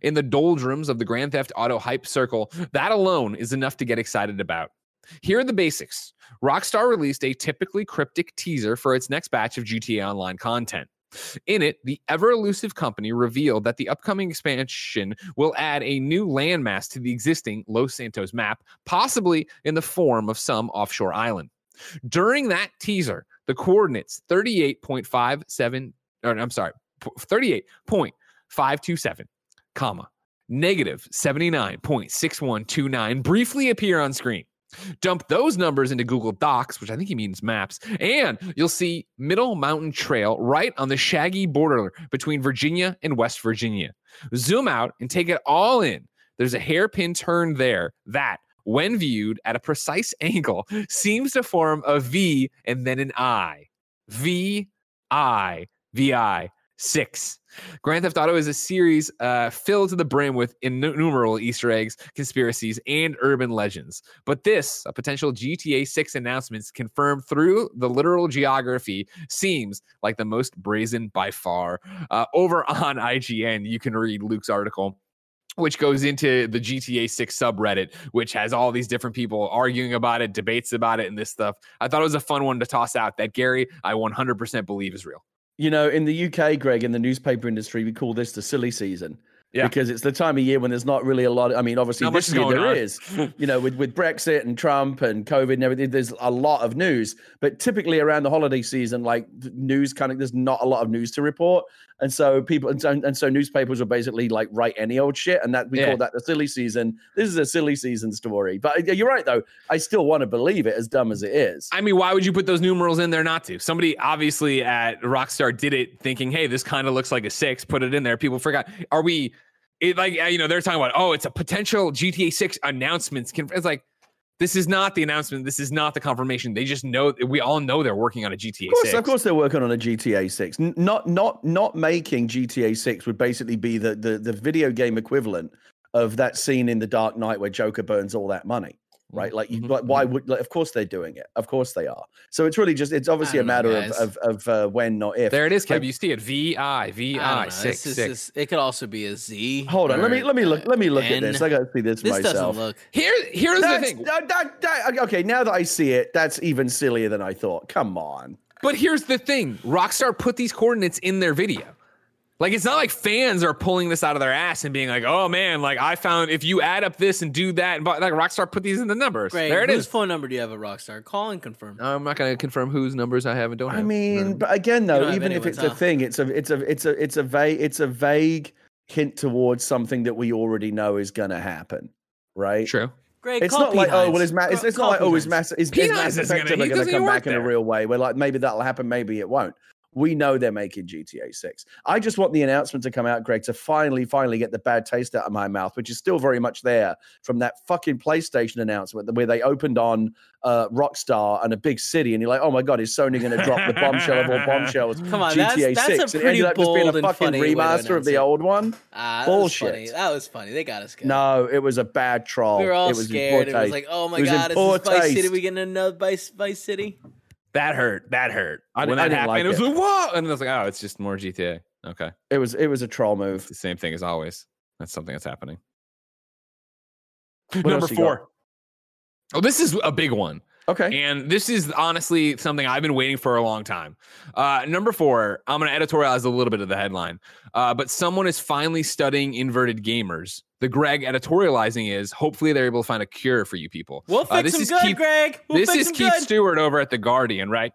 In the doldrums of the Grand Theft Auto hype circle, that alone is enough to get excited about. Here are the basics. Rockstar released a typically cryptic teaser for its next batch of GTA Online content. In it, the ever-elusive company revealed that the upcoming expansion will add a new landmass to the existing Los Santos map, possibly in the form of some offshore island. During that teaser, the coordinates 38.527, comma, -79.6129 briefly appear on screen. Dump those numbers into Google Docs, which I think he means maps, and you'll see Middle Mountain Trail right on the shaggy border between Virginia and West Virginia. Zoom out and take it all in. There's a hairpin turn there that, when viewed at a precise angle, seems to form a V and then an I. V-I-V-I. 6. Grand Theft Auto is a series filled to the brim with innumerable Easter eggs, conspiracies, and urban legends. But this, a potential GTA 6 announcements confirmed through the literal geography, seems like the most brazen by far. Over on IGN, you can read Luke's article, which goes into the GTA 6 subreddit, which has all these different people arguing about it, debates about it, and this stuff. I thought it was a fun one to toss out that, Gary, I 100% believe is real. You know, in the UK, Greg, in the newspaper industry, we call this the silly season. Yeah. Because it's the time of year when there's not really a lot. I mean, obviously this year there is, you know, with Brexit and Trump and COVID and everything, there's a lot of news. But typically around the holiday season, like news kind of, there's not a lot of news to report. And so people, and so newspapers will basically like write any old shit. And that we call that the silly season. This is a silly season story. But you're right, though. I still want to believe it, as dumb as it is. I mean, why would you put those numerals in there not to? Somebody obviously at Rockstar did it thinking, hey, this kind of looks like a 6. Put it in there. People forgot. Are we... It, like, you know, they're talking about, oh, it's a potential GTA 6 announcements. It's like, this is not the announcement. This is not the confirmation. They just know, we all know they're working on a GTA 6. Of course they're working on a GTA 6. Not making GTA 6 would basically be the video game equivalent of that scene in The Dark Knight where Joker burns all that money, right? Like, why would, like, of course they're doing it. Of course they are. So it's really just, it's obviously a matter of when, not if. There it is, Kev. Like, you see it. VI 6 6. It could also be a Z. Hold on. Let me look at this. I got to see this myself. This doesn't look. Here's the thing. Okay, now that I see it, that's even sillier than I thought. Come on. But here's the thing. Rockstar put these coordinates in their video. Like, it's not like fans are pulling this out of their ass and being like, oh, man, like, I found if you add up this and do that, and like, Rockstar put these in the numbers. Great. There it is. Whose phone number do you have at Rockstar? Call and confirm. I'm not going to confirm whose numbers I have and don't have. I mean, but again, though, even if it's a thing, it's a vague hint towards something that we already know is going to happen, right? True. Great, it's not like, oh, well, it's not like, oh, is Mass Effect going to come back in a real way? We're like, maybe that'll happen, maybe it won't. We know they're making GTA 6. I just want the announcement to come out, Greg, to finally get the bad taste out of my mouth, which is still very much there from that fucking PlayStation announcement where they opened on Rockstar and a big city, and you're like, oh my God, is Sony going to drop the bombshell of all bombshells? Come on, GTA 6. It ended up just being a fucking remaster of the old one. Bullshit. That was funny. They got us scared. No, it was a bad troll. We were all scared. It was like, oh my God, is this Vice City? We getting another Vice City? That hurt. When that happened, it was like, whoa! And I was like, oh, it's just more GTA. Okay. It was a troll move. It's the same thing as always. That's something that's happening. What Number 4. Oh, this is a big one. Okay. And this is honestly something I've been waiting for a long time. Number 4, I'm going to editorialize a little bit of the headline. But someone is finally studying inverted gamers. The Greg editorializing is, hopefully they're able to find a cure for you people. We'll fix them good, Greg. This is Keith Stewart over at The Guardian, right?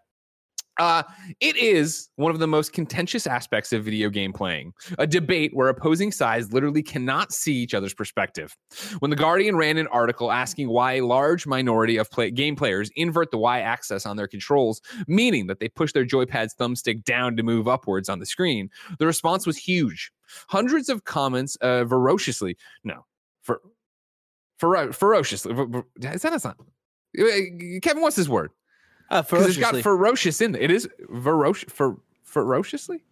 It is one of the most contentious aspects of video game playing, a debate where opposing sides literally cannot see each other's perspective. When The Guardian ran an article asking why a large minority of game players invert the Y-axis on their controls, meaning that they push their joypad's thumbstick down to move upwards on the screen, the response was huge. Hundreds of comments ferociously. Is that not? Kevin, what's his word? Because it's got ferocious in there. It is ferociously.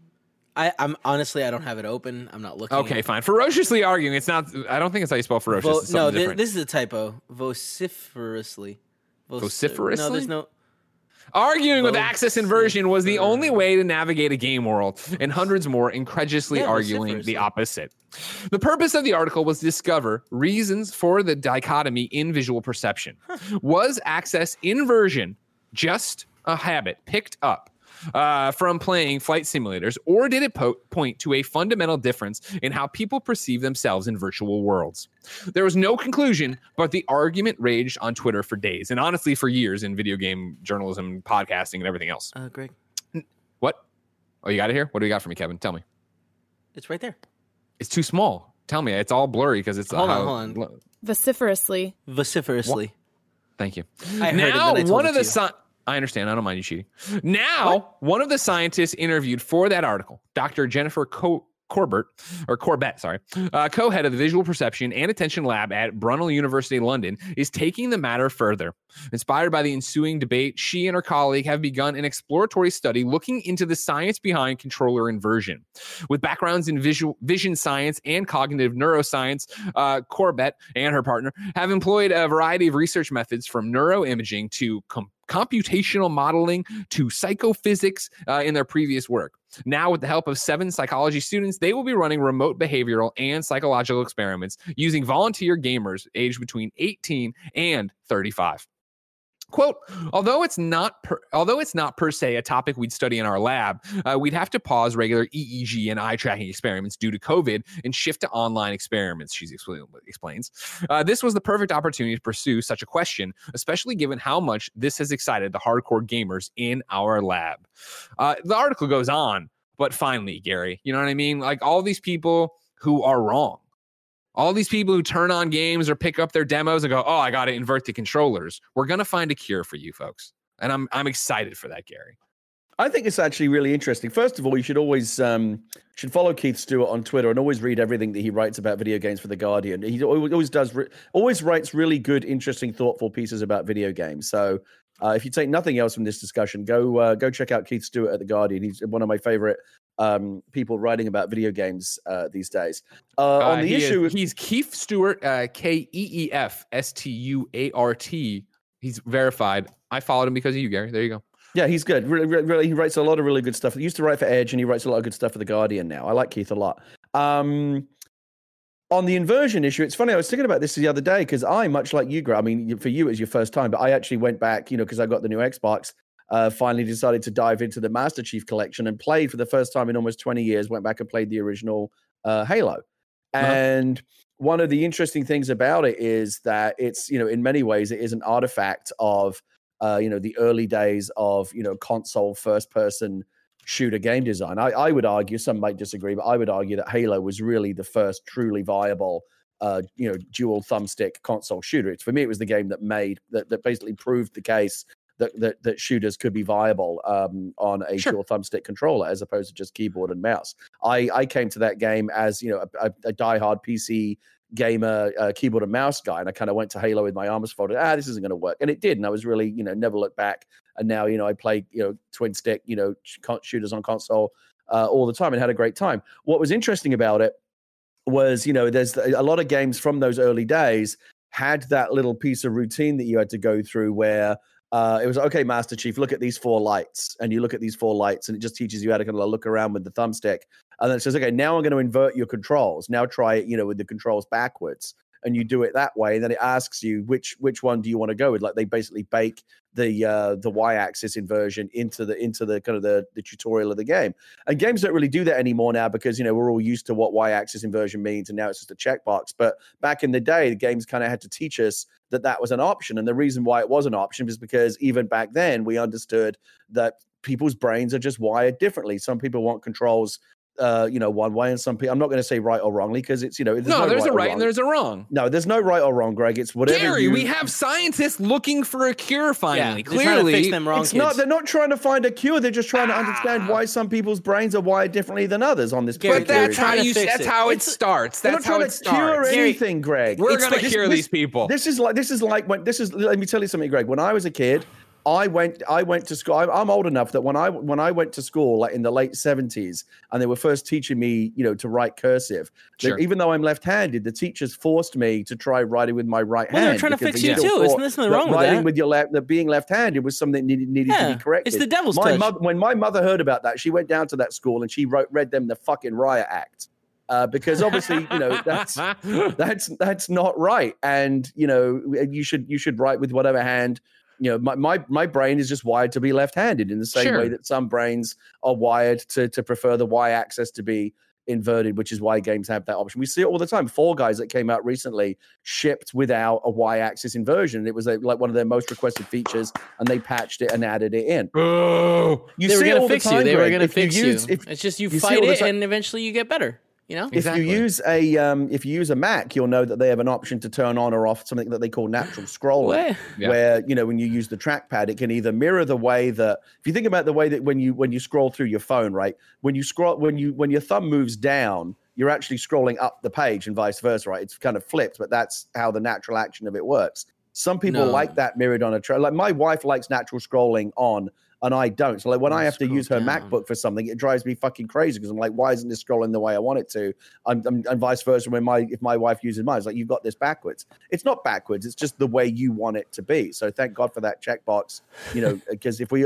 I'm honestly, I don't have it open. I'm not looking. Okay, fine. Ferociously arguing. It's not. I don't think it's how you spell ferocious. This is a typo. Vociferously. No, there's no. Arguing with axis inversion was the only way to navigate a game world, and hundreds more incredulously arguing the opposite. The purpose of the article was to discover reasons for the dichotomy in visual perception. Was axis inversion just a habit picked up from playing flight simulators, or did it point to a fundamental difference in how people perceive themselves in virtual worlds? There was no conclusion, but the argument raged on Twitter for days, and honestly for years in video game journalism, podcasting, and everything else. Greg. What? Oh, you got it here? What do you got for me, Kevin? Tell me. It's right there. It's too small. Tell me. It's all blurry because it's... Hold on. Vociferously. What? Thank you. I understand. I don't mind you cheating. One of the scientists interviewed for that article, Dr. Jennifer Corbett, co-head of the Visual Perception and Attention Lab at Brunel University, London, is taking the matter further. Inspired by the ensuing debate, she and her colleague have begun an exploratory study looking into the science behind controller inversion. With backgrounds in vision science and cognitive neuroscience, Corbett and her partner have employed a variety of research methods from neuroimaging to computational modeling to psychophysics in their previous work. Now, with the help of 7 psychology students, they will be running remote behavioral and psychological experiments using volunteer gamers aged between 18 and 35. Quote, although it's not per se a topic we'd study in our lab, we'd have to pause regular EEG and eye tracking experiments due to COVID and shift to online experiments, she explains. This was the perfect opportunity to pursue such a question, especially given how much this has excited the hardcore gamers in our lab. The article goes on, but finally, Gary, you know what I mean? Like, all these people who are wrong. All these people who turn on games or pick up their demos and go, oh, I got to invert the controllers. We're going to find a cure for you folks. And I'm excited for that, Gary. I think it's actually really interesting. First of all, you should always should follow Keith Stewart on Twitter and always read everything that he writes about video games for The Guardian. He always does, always writes really good, interesting, thoughtful pieces about video games. So if you take nothing else from this discussion, go check out Keith Stewart at The Guardian. He's one of my favorite people writing about video games these days. On the issue, he's Keith Stewart, KeefStuart. He's verified. I followed him because of you, Gary. There you go. Yeah, he's good. Really, he writes a lot of really good stuff. He used to write for Edge, and he writes a lot of good stuff for The Guardian now. I like Keith a lot. On the inversion issue, it's funny. I was thinking about this the other day because I, much like you, Greg, I mean, for you it was your first time, but I actually went back, you know, because I got the new Xbox. Finally decided to dive into the Master Chief collection and played for the first time in almost 20 years, went back and played the original Halo. And one of the interesting things about it is that it's, you know, in many ways it is an artifact of, you know, the early days of, you know, console first-person shooter game design. I would argue, some might disagree, but I would argue that Halo was really the first truly viable, you know, dual thumbstick console shooter. It's, for me, it was the game that made, that basically proved the case that shooters could be viable on a dual thumbstick controller as opposed to just keyboard and mouse. I came to that game as, you know, a diehard PC gamer, keyboard and mouse guy, and I kind of went to Halo with my arms folded. This isn't going to work, and it did. And I was really, you know, never looked back. And now, you know, I play, you know, twin stick, you know, shooters on console all the time, and had a great time. What was interesting about it was, you know, there's a lot of games from those early days had that little piece of routine that you had to go through where. It was, okay, Master Chief, look at these four lights. And you look at these four lights, and it just teaches you how to kind of look around with the thumbstick. And then it says, okay, now I'm going to invert your controls. Now try it, you know, with the controls backwards. And you do it that way. And then it asks you, which one do you want to go with? Like, they basically bake the y-axis inversion into the kind of the tutorial of the game. And games don't really do that anymore now because, you know, we're all used to what y-axis inversion means, and now it's just a checkbox. But back in the day, the games kind of had to teach us that was an option. And the reason why it was an option is because even back then we understood that people's brains are just wired differently. Some people want controls you know, one way, and some people, I'm not going to say right or wrongly because it's, you know, there's a right and there's a wrong. No, there's no right or wrong, Greg. It's whatever. Gary, we have scientists looking for a cure finally. Yeah, clearly, fix them wrong, kids. They're not trying to find a cure. They're just trying to understand why some people's brains are wired differently than others on this. Gary, but that's how it starts. That's how it starts. They're not trying to cure anything, Greg. We're going to cure these people. This is like when. Let me tell you something, Greg. When I was a kid, I went to school. I'm old enough that when I went to school, like in the late 70s, and they were first teaching me, you know, to write cursive. Sure. Even though I'm left-handed, the teachers forced me to try writing with my right hand. They're trying to fix you too. Isn't there something wrong with that? Writing with your left, that being left-handed was something that needed to be corrected. It's the devil's touch. When my mother heard about that, she went down to that school and she read them the fucking Riot Act. Because obviously, you know, that's not right. And, you know, you should write with whatever hand. You know, my brain is just wired to be left-handed in the same way that some brains are wired to prefer the y-axis to be inverted, which is why games have that option. We see it all the time. Fall Guys that came out recently shipped without a y-axis inversion. It was like one of their most requested features, and they patched it and added it in. Oh, you see it all the time. They were going to fix you. It's just you fight it, and eventually you get better. You know, if you use a Mac, you'll know that they have an option to turn on or off something that they call natural scrolling, where, you know, when you use the trackpad, it can either mirror the way that, if you think about the way that when you scroll through your phone, right, when your thumb moves down, you're actually scrolling up the page and vice versa, right? It's kind of flipped, but that's how the natural action of it works. Some people like that mirrored on a track. Like my wife likes natural scrolling on. And I don't. So like when I have to use her MacBook for something, it drives me fucking crazy because I'm like, why isn't this scrolling the way I want it to? And vice versa when if my wife uses mine, it's like, you've got this backwards. It's not backwards. It's just the way you want it to be. So thank God for that checkbox, you know, because if we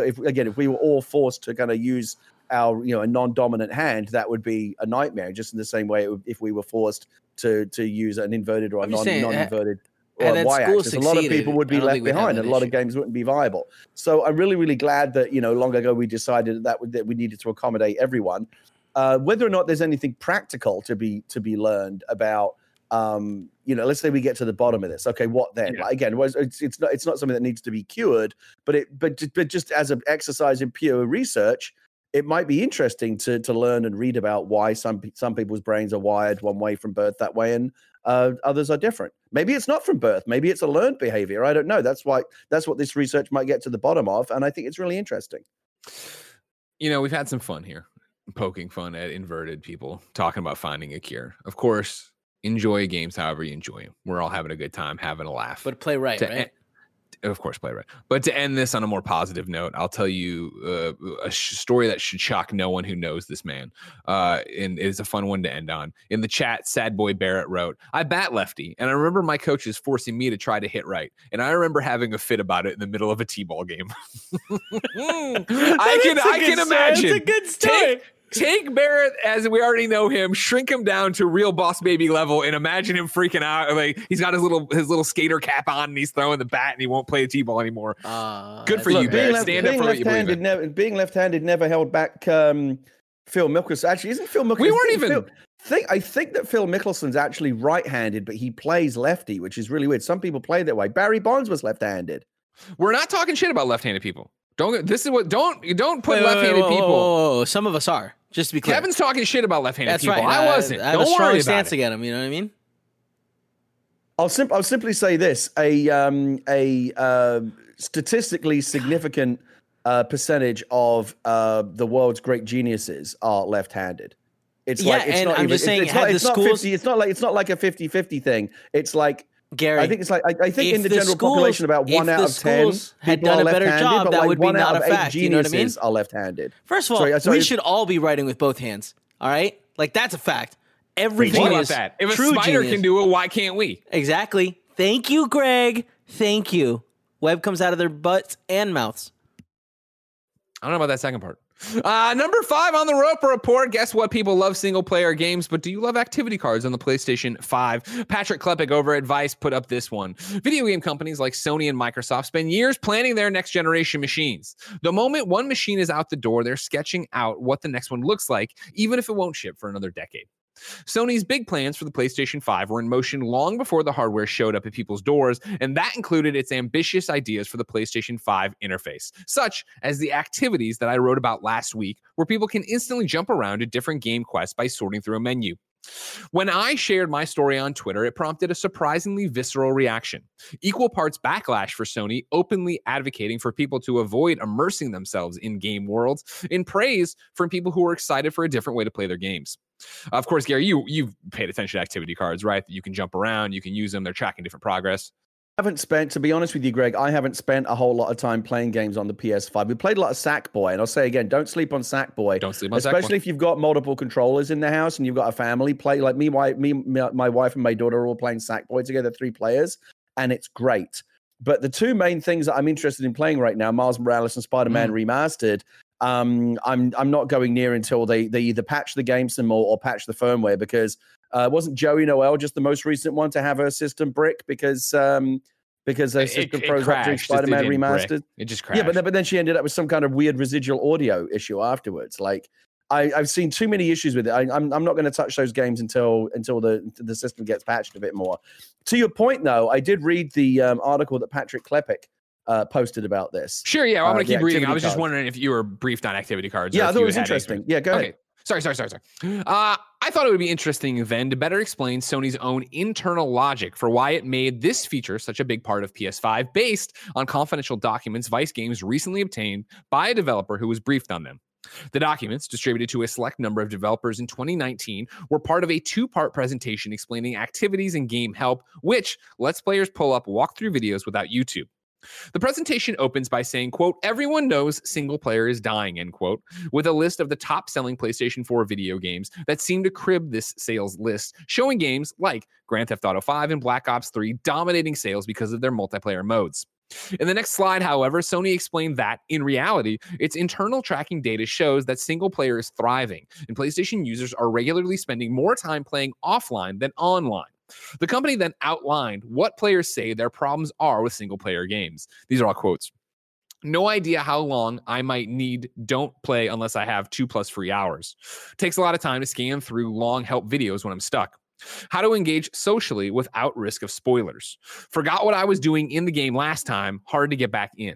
were all forced to kind of use our, you know, a non-dominant hand, that would be a nightmare. Just in the same way if we were forced to use an inverted or a non-inverted. and then y-axis, a lot of people would be left behind, and a lot of games wouldn't be viable. So I'm really, really glad that, you know, long ago we decided that we needed to accommodate everyone. Whether or not there's anything practical to be learned about, you know, let's say we get to the bottom of this. Okay, what then? Yeah. Like, again, it's not something that needs to be cured, but just as an exercise in pure research, it might be interesting to learn and read about why some people's brains are wired one way from birth that way, and others are different. Maybe it's not from birth. Maybe it's a learned behavior. I don't know. That's what this research might get to the bottom of, and I think it's really interesting. You know, we've had some fun here, poking fun at inverted people, talking about finding a cure. Of course, enjoy games however you enjoy them. We're all having a good time, having a laugh. But play right, right? Of course, play right. But to end this on a more positive note, I'll tell you a story that should shock no one who knows this man. And it's a fun one to end on. In the chat, Sad Boy Barrett wrote, I bat lefty, and I remember my coaches forcing me to try to hit right. And I remember having a fit about it in the middle of a T-ball game. I can imagine. It's a good story. Take Barrett, as we already know him, shrink him down to real Boss Baby level, and imagine him freaking out. Like, he's got his little skater cap on, and he's throwing the bat, and he won't play a T-ball anymore. Good for you, Barrett. Stand up for what you believe in. Being left-handed never held back Phil Mickelson. Actually, isn't Phil Mickelson... We weren't even... I think that Phil Mickelson's actually right-handed, but he plays lefty, which is really weird. Some people play that way. Barry Bonds was left-handed. We're not talking shit about left-handed people. Don't put left-handed people. Oh, some of us are. Just to be clear, Kevin's talking shit about left-handed people. Right. I wasn't. I don't worry about it. Stance against him, you know what I mean? I'll simply say this: a statistically significant percentage of the world's great geniuses are left-handed. It's yeah, like it's and not. I'm even, just saying, it's, had not, the it's schools, not 50. It's not like a 50-50 thing. It's like. Gary, I think it's like I think in the general population, about 1 out of 10 had done a better job. That would be not a fact. You know what I mean? Are left-handed. First of all, we should all be writing with both hands. All right, like that's a fact. Every genius, that. If a spider can do it, why can't we? Exactly. Thank you, Greg. Thank you. Web comes out of their butts and mouths. I don't know about that second part. Number 5 on the Roper Report. Guess what? People love single-player games, but do you love activity cards on the PlayStation 5? Patrick Klepek over at Vice put up this one. Video game companies like Sony and Microsoft spend years planning their next-generation machines. The moment one machine is out the door, they're sketching out what the next one looks like, even if it won't ship for another decade. Sony's big plans for the PlayStation 5 were in motion long before the hardware showed up at people's doors, and that included its ambitious ideas for the PlayStation 5 interface, such as the activities that I wrote about last week, where people can instantly jump around to different game quests by sorting through a menu. When I shared my story on Twitter, it prompted a surprisingly visceral reaction. Equal parts backlash for Sony, openly advocating for people to avoid immersing themselves in game worlds, and praise from people who are excited for a different way to play their games. Of course, Gary, you've paid attention to activity cards, right? You can jump around, you can use them, they're tracking different progress. To be honest with you, Greg, I haven't spent a whole lot of time playing games on the PS5. We played a lot of Sackboy, and I'll say again, don't sleep on Sackboy. Don't sleep on Sackboy. Especially if you've got multiple controllers in the house and you've got a family. Play like my wife and my daughter are all playing Sackboy together, 3 players, and it's great. But the 2 main things that I'm interested in playing right now, Miles Morales and Spider-Man Remastered, I'm not going near until they either patch the game some more or patch the firmware, because wasn't Joey Noel just the most recent one to have her system brick because her system froze up during Spider-Man Remastered? It just crashed. Yeah, but then she ended up with some kind of weird residual audio issue afterwards. Like I've seen too many issues with it. I'm not going to touch those games until the system gets patched a bit more. To your point, though, I did read the article that Patrick Klepek posted about this. Sure, yeah, I'm going to keep reading. I was just wondering if you were briefed on activity cards. Yeah, I thought it was interesting. Yeah, go ahead. Okay. Sorry. I thought it would be interesting then to better explain Sony's own internal logic for why it made this feature such a big part of PS5, based on confidential documents Vice Games recently obtained by a developer who was briefed on them. The documents, distributed to a select number of developers in 2019, were part of a 2-part presentation explaining activities and game help, which lets players pull up walkthrough videos without YouTube. The presentation opens by saying, quote, everyone knows single player is dying, end quote, with a list of the top selling PlayStation 4 video games that seem to crib this sales list, showing games like Grand Theft Auto 5 and Black Ops 3 dominating sales because of their multiplayer modes. In the next slide, however, Sony explained that, in reality, its internal tracking data shows that single player is thriving, and PlayStation users are regularly spending more time playing offline than online. The company then outlined what players say their problems are with single-player games. These are all quotes. No idea how long I might need. Don't play unless I have 2+ free hours. Takes a lot of time to scan through long help videos when I'm stuck. How to engage socially without risk of spoilers. Forgot what I was doing in the game last time. Hard to get back in.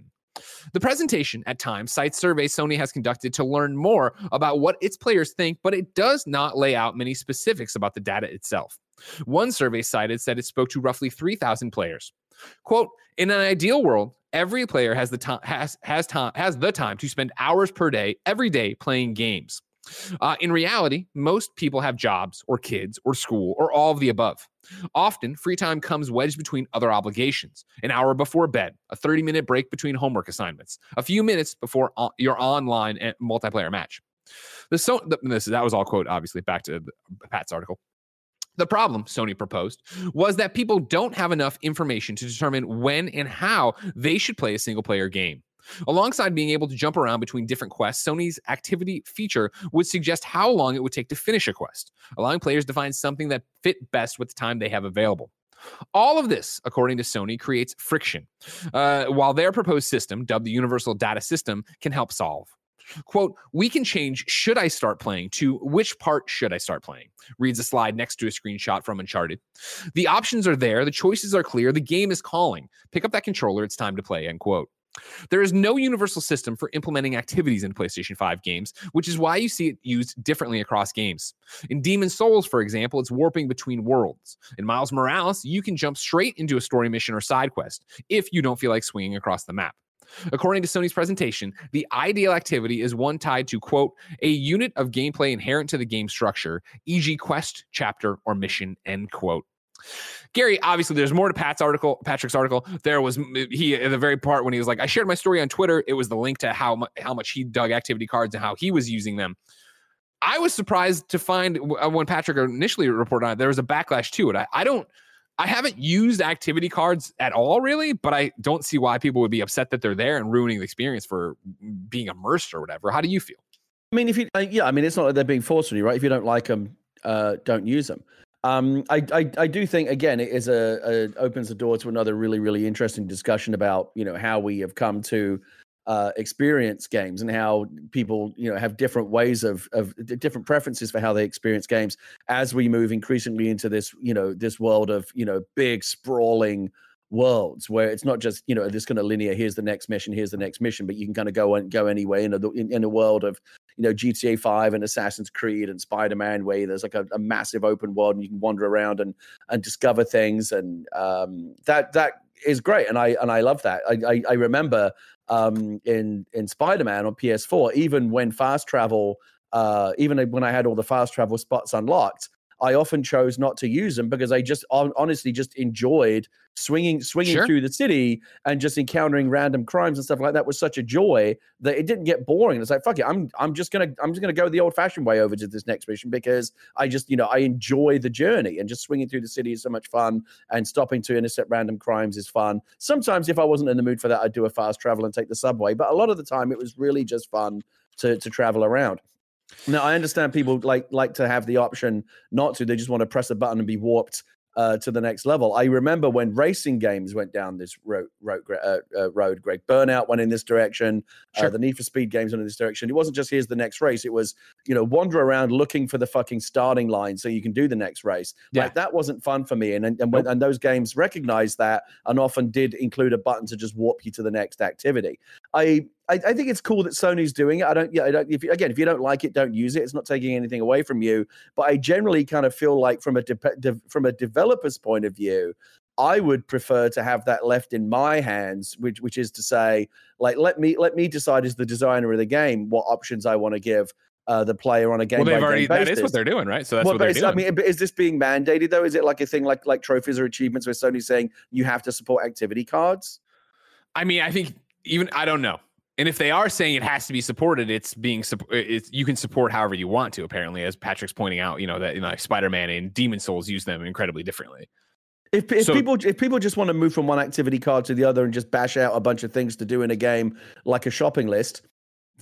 The presentation at times cites surveys Sony has conducted to learn more about what its players think, but it does not lay out many specifics about the data itself. One survey cited said it spoke to roughly 3,000 players. Quote, in an ideal world, every player has the time has the time to spend hours per day, every day playing games. In reality, most people have jobs or kids or school or all of the above. Often, free time comes wedged between other obligations. An hour before bed, a 30-minute break between homework assignments, a few minutes before your online multiplayer match. That was all quote, obviously, back to Pat's article. The problem, Sony proposed, was that people don't have enough information to determine when and how they should play a single-player game. Alongside being able to jump around between different quests, Sony's activity feature would suggest how long it would take to finish a quest, allowing players to find something that fit best with the time they have available. All of this, according to Sony, creates friction, while their proposed system, dubbed the Universal Data System, can help solve. Quote, we can change should I start playing to which part should I start playing, reads a slide next to a screenshot from Uncharted. The options are there, the choices are clear, the game is calling. Pick up that controller, it's time to play, end quote. There is no universal system for implementing activities in PlayStation 5 games, which is why you see it used differently across games. In Demon's Souls, for example, it's warping between worlds. In Miles Morales, you can jump straight into a story mission or side quest if you don't feel like swinging across the map. According to Sony's presentation, the ideal activity is one tied to, quote, a unit of gameplay inherent to the game structure, e.g. quest, chapter, or mission, end quote. Gary, obviously, there's more to Patrick's article. There was he at the very part when he was like, I shared my story on Twitter. It was the link to how much he dug activity cards and how he was using them. I was surprised to find when Patrick initially reported on it, there was a backlash to it. I haven't used activity cards at all, really, but I don't see why people would be upset that they're there and ruining the experience for being immersed or whatever. How do you feel? I mean, it's not like they're being forced on you, right? If you don't like them, don't use them. I do think, again, it is opens the door to another really, really interesting discussion about, you know, how we have come to experience games and how people, you know, have different ways of different preferences for how they experience games as we move increasingly into this, you know, this world of, you know, big sprawling worlds where it's not just, you know, this kind of linear, here's the next mission, but you can kind of go anyway in a world of, you know, GTA 5 and Assassin's Creed and Spider-Man, where there's like a massive open world and you can wander around and discover things. And that is great. And I love that. I remember in Spider-Man on PS4, even when fast travel, even when I had all the fast travel spots unlocked, I often chose not to use them because I just honestly just enjoyed swinging sure. through the city and just encountering random crimes and stuff like that was such a joy that it didn't get boring. It's like, fuck it, I'm just gonna go the old-fashioned way over to this next mission because I just, you know, I enjoy the journey and just swinging through the city is so much fun and stopping to intercept random crimes is fun. Sometimes if I wasn't in the mood for that, I'd do a fast travel and take the subway, but a lot of the time it was really just fun to travel around. Now, I understand people like to have the option not to. They just want to press a button and be warped to the next level. I remember when racing games went down this road, Greg. Burnout went in this direction. Sure. The Need for Speed games went in this direction. It wasn't just here's the next race. It was, you know, wander around looking for the fucking starting line so you can do the next race. Yeah. Like, that wasn't fun for me. And those games recognized that and often did include a button to just warp you to the next activity. I think it's cool that Sony's doing it. If you don't like it, don't use it. It's not taking anything away from you. But I generally kind of feel like from a developer's point of view, I would prefer to have that left in my hands, which is to say, like, let me decide as the designer of the game what options I want to give the player on a game. Well, they've already that is what they're doing, right? So that's what they're doing. I mean, is this being mandated though? Is it like a thing like trophies or achievements where Sony's saying you have to support activity cards? I mean, I think even I don't know. And if they are saying it has to be supported, you can support however you want to. Apparently, as Patrick's pointing out, you know that Spider-Man and Demon Souls use them incredibly differently. If people just want to move from one activity card to the other and just bash out a bunch of things to do in a game like a shopping list,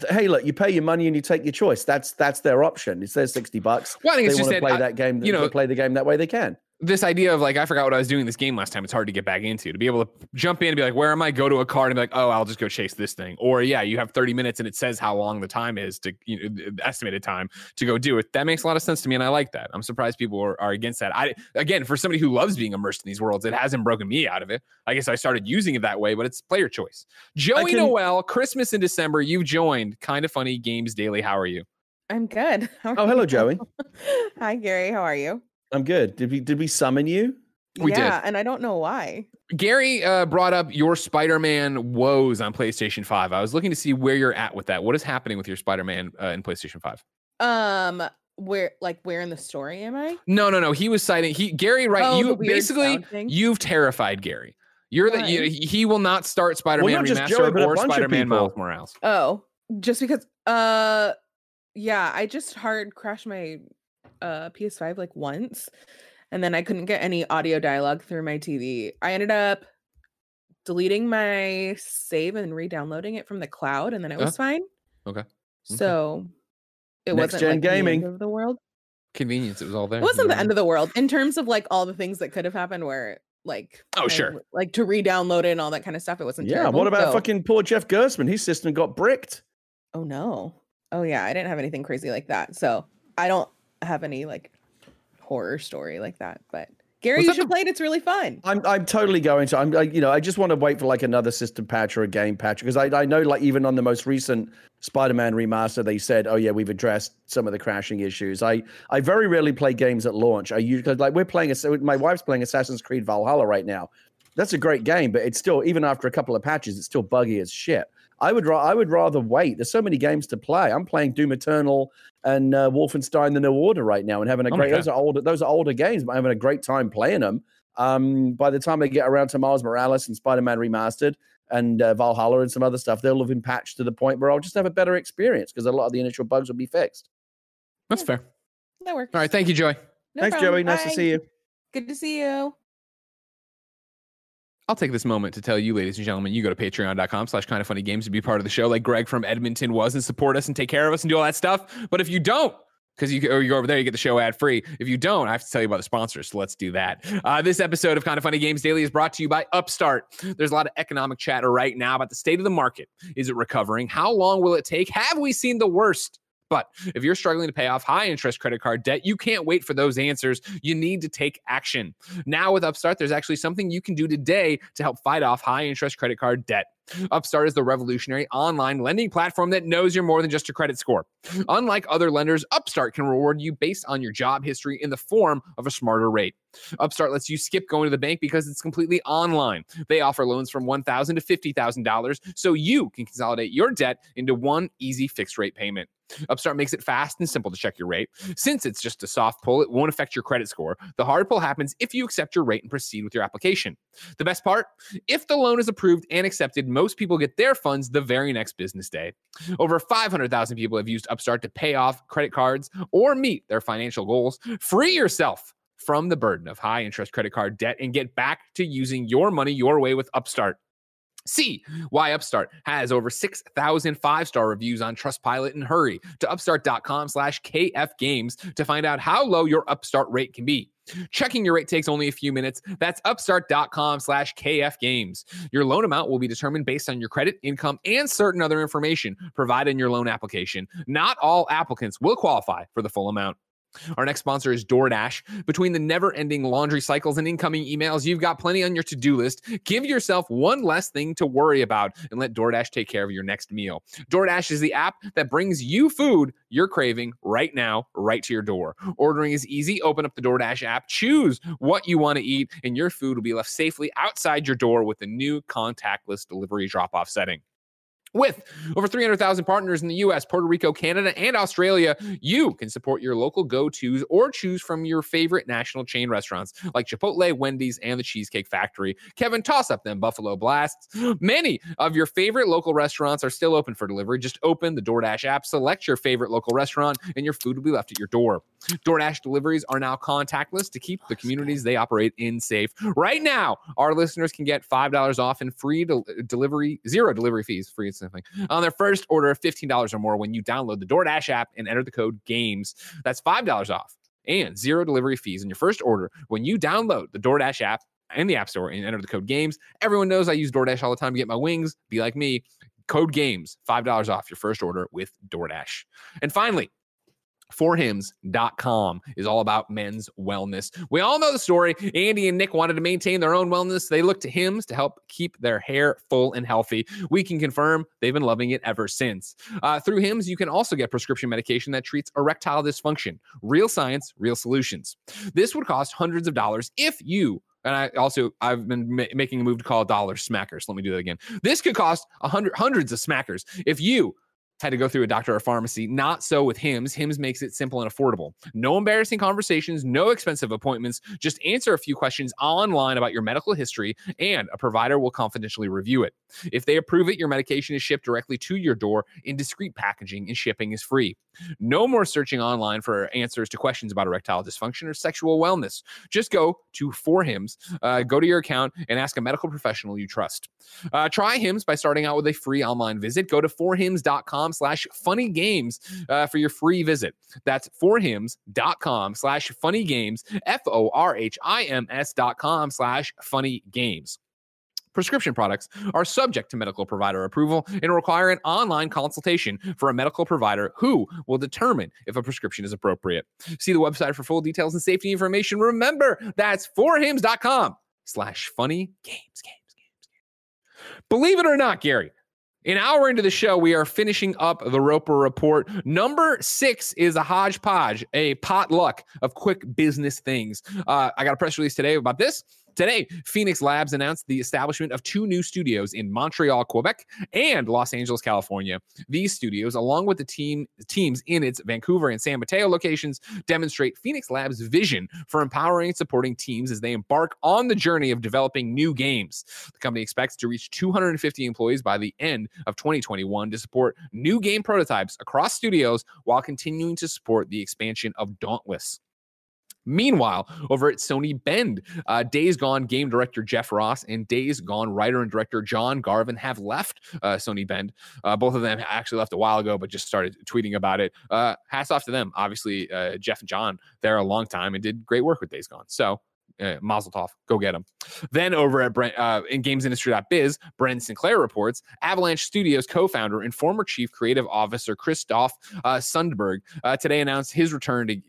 hey, look, you pay your money and you take your choice. That's their option. It's their $60. Well, I think it's just that play that game. You know, play the game that way they can. this idea of like, I forgot what I was doing this game last time. It's hard to get back into, to be able to jump in and be like, where am I? Go to a card and be like, oh, I'll just go chase this thing. Or yeah, you have 30 minutes and it says how long the time is to, you know, estimated time to go do it. That makes a lot of sense to me. And I like that. I'm surprised people are against that. I, again, for somebody who loves being immersed in these worlds, it hasn't broken me out of it. I guess I started using it that way, but it's player choice. Joey Noel, Christmas in December, you joined Kind of Funny Games Daily. How are you? I'm good. Oh, hello, Joey. Hi, Gary. How are you? I'm good. Did we summon you? We did. And I don't know why. Gary brought up your Spider-Man woes on PlayStation 5. I was looking to see where you're at with that. What is happening with your Spider-Man in PlayStation 5? Where in the story am I? No. He was citing Gary, right? Oh, you basically you've terrified Gary. You're that he will not start Spider-Man Remastered or Spider-Man Miles Morales. Oh, just because yeah, I just hard crashed my PS5 like once, and then I couldn't get any audio dialogue through my TV. I ended up deleting my save and re-downloading it from the cloud, and then it was fine. Okay. So it Next wasn't gen like gaming. The end of the world. Convenience, it was all there. It wasn't the end of the world in terms of like all the things that could have happened where like like to re-download it and all that kind of stuff. It wasn't terrible. What about fucking poor Jeff Gerstmann? His system got bricked. Oh no. Oh yeah, I didn't have anything crazy like that. So I don't have any like horror story like that. But Gary, you should play it. It's really fun. I'm totally going to. I just want to wait for like another system patch or a game patch, because I know like even on the most recent Spider-Man remaster they said, oh yeah, we've addressed some of the crashing issues. I very rarely play games at launch. I usually like my wife's playing Assassin's Creed Valhalla right now. That's a great game, but it's still, even after a couple of patches, it's still buggy as shit. I would rather wait. There's so many games to play. I'm playing Doom Eternal and Wolfenstein: The New Order right now, and having a great. Those are older games, but I'm having a great time playing them. By the time I get around to Miles Morales and Spider-Man Remastered and Valhalla and some other stuff, they'll have been patched to the point where I'll just have a better experience because a lot of the initial bugs will be fixed. That's fair. That works. All right, thank you, Joey. No problem. Thanks, Joey. Nice to see you. Good to see you. I'll take this moment to tell you, ladies and gentlemen, you go to patreon.com/kindoffunnygames to be part of the show like Greg from Edmonton was, and support us and take care of us and do all that stuff. But if you don't, because you go over there, you get the show ad free. If you don't, I have to tell you about the sponsors, so let's do that. This episode of Kind of Funny Games Daily is brought to you by Upstart. There's a lot of economic chatter right now about the state of the market. Is it recovering? How long will it take? Have we seen the worst? But if you're struggling to pay off high-interest credit card debt, you can't wait for those answers. You need to take action. Now with Upstart, there's actually something you can do today to help fight off high-interest credit card debt. Upstart is the revolutionary online lending platform that knows you're more than just your credit score. Unlike other lenders, Upstart can reward you based on your job history in the form of a smarter rate. Upstart lets you skip going to the bank because it's completely online. They offer loans from $1,000 to $50,000, so you can consolidate your debt into one easy fixed rate payment. Upstart makes it fast and simple to check your rate. Since it's just a soft pull, it won't affect your credit score. The hard pull happens if you accept your rate and proceed with your application. The best part? If the loan is approved and accepted, most people get their funds the very next business day. Over 500,000 people have used Upstart to pay off credit cards or meet their financial goals. Free yourself from the burden of high interest credit card debt and get back to using your money your way with Upstart. See why Upstart has over 6,000 five-star reviews on Trustpilot, and hurry to upstart.com/KF Games to find out how low your Upstart rate can be. Checking your rate takes only a few minutes. That's upstart.com/KF Games. Your loan amount will be determined based on your credit, income, and certain other information provided in your loan application. Not all applicants will qualify for the full amount. Our next sponsor is DoorDash. Between the never-ending laundry cycles and incoming emails, you've got plenty on your to-do list. Give yourself one less thing to worry about and let DoorDash take care of your next meal. DoorDash is the app that brings you food you're craving right now, right to your door. Ordering is easy. Open up the DoorDash app, choose what you want to eat, and your food will be left safely outside your door with the new contactless delivery drop-off setting. With over 300,000 partners in the U.S., Puerto Rico, Canada, and Australia, you can support your local go-tos or choose from your favorite national chain restaurants like Chipotle, Wendy's, and the Cheesecake Factory. Kevin, toss up them Buffalo Blasts. Many of your favorite local restaurants are still open for delivery. Just open the DoorDash app, select your favorite local restaurant, and your food will be left at your door. DoorDash deliveries are now contactless to keep the communities they operate in safe. Right now, our listeners can get $5 off and free delivery, zero delivery fees, free and something on their first order of $15 or more when you download the DoorDash app and enter the code GAMES. That's $5 off and zero delivery fees in your first order when you download the DoorDash app in the App Store and enter the code GAMES. Everyone knows I use DoorDash all the time to get my wings. Be like me. Code GAMES, $5 off your first order with DoorDash. And finally, forhims.com is all about men's wellness. We all know the story. Andy and Nick wanted to maintain their own wellness. They looked to Hims to help keep their hair full and healthy. We can confirm they've been loving it ever since. Through Hims, you can also get prescription medication that treats erectile dysfunction. Real science, real solutions. This would cost hundreds of dollars if you... And I've been making a move to call dollar smackers. Let me do that again. This could cost hundreds of smackers if you had to go through a doctor or pharmacy. Not so with Hims. Hims makes it simple and affordable. No embarrassing conversations, no expensive appointments. Just answer a few questions online about your medical history, and a provider will confidentially review it. If they approve it, your medication is shipped directly to your door in discreet packaging, and shipping is free. No more searching online for answers to questions about erectile dysfunction or sexual wellness. Just go to ForHims, go to your account, and ask a medical professional you trust. Try Hims by starting out with a free online visit. Go to forhims.com/funnygames for your free visit. That's forhims.com/funnygames, forhims.com/funnygames. Prescription products are subject to medical provider approval and require an online consultation for a medical provider who will determine if a prescription is appropriate. See the website for full details and safety information. Remember, that's forhims.com/funnygames. Believe it or not, Gary, an hour into the show, we are finishing up the Roper Report. Number 6 is a hodgepodge, a potluck of quick business things. I got a press release today about this. Today, Phoenix Labs announced the establishment of 2 new studios in Montreal, Quebec, and Los Angeles, California. These studios, along with the teams in its Vancouver and San Mateo locations, demonstrate Phoenix Labs' vision for empowering and supporting teams as they embark on the journey of developing new games. The company expects to reach 250 employees by the end of 2021 to support new game prototypes across studios while continuing to support the expansion of Dauntless. Meanwhile, over at Sony Bend, Days Gone game director Jeff Ross and Days Gone writer and director John Garvin have left Sony Bend. Both of them actually left a while ago, but just started tweeting about it. Hats off to them. Obviously, Jeff and John, they're a long time and did great work with Days Gone. So, Mazel tov, go get them. Then over at in GamesIndustry.biz, Bren Sinclair reports Avalanche Studios co-founder and former chief creative officer Christoph Sundberg today announced his return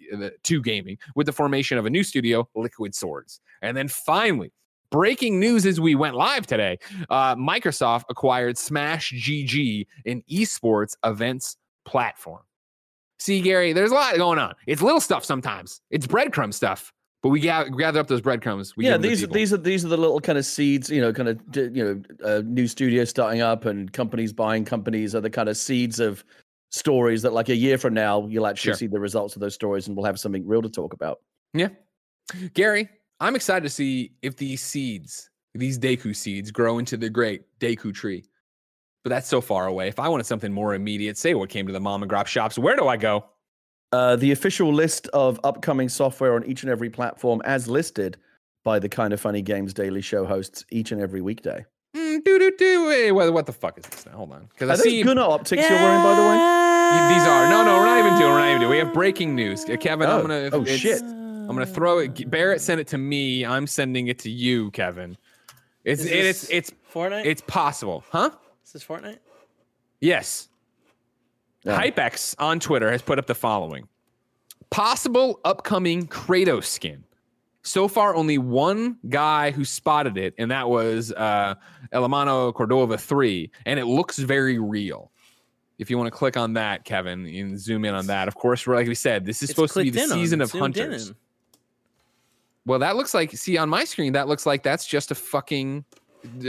to gaming with the formation of a new studio, Liquid Swords. And then finally, breaking news as we went live today, Microsoft acquired Smash GG, an esports events platform. See, Gary, there's a lot going on. It's little stuff sometimes. It's breadcrumb stuff. But we gather up those breadcrumbs. We these are the little kind of seeds, new studios starting up and companies buying companies are the kind of seeds of stories that, like, a year from now, you'll actually see the results of those stories, and we'll have something real to talk about. Yeah, Gary, I'm excited to see if these seeds, these Deku seeds, grow into the great Deku tree. But that's so far away. If I wanted something more immediate, say what came to the mom and pop shops, where do I go? The official list of upcoming software on each and every platform as listed by the Kind of Funny Games Daily Show hosts each and every weekday. Hey, what the fuck is this now? Hold on. Are those Guna optics you're wearing, by the way? These are. No, we're not even doing. We have breaking news. Kevin, I'm going to... I'm going to throw it. Barrett sent it to me. I'm sending it to you, Kevin. Is this Fortnite? It's possible. Huh? Is this Fortnite? Yes. HypeX on Twitter has put up the following. Possible upcoming Kratos skin. So far, only one guy who spotted it, and that was Elemano Cordova 3, and it looks very real. If you want to click on that, Kevin, and zoom in on that. Of course, like we said, this is supposed to be the season of hunters. Well, that looks like, see, on my screen, that looks like that's just a fucking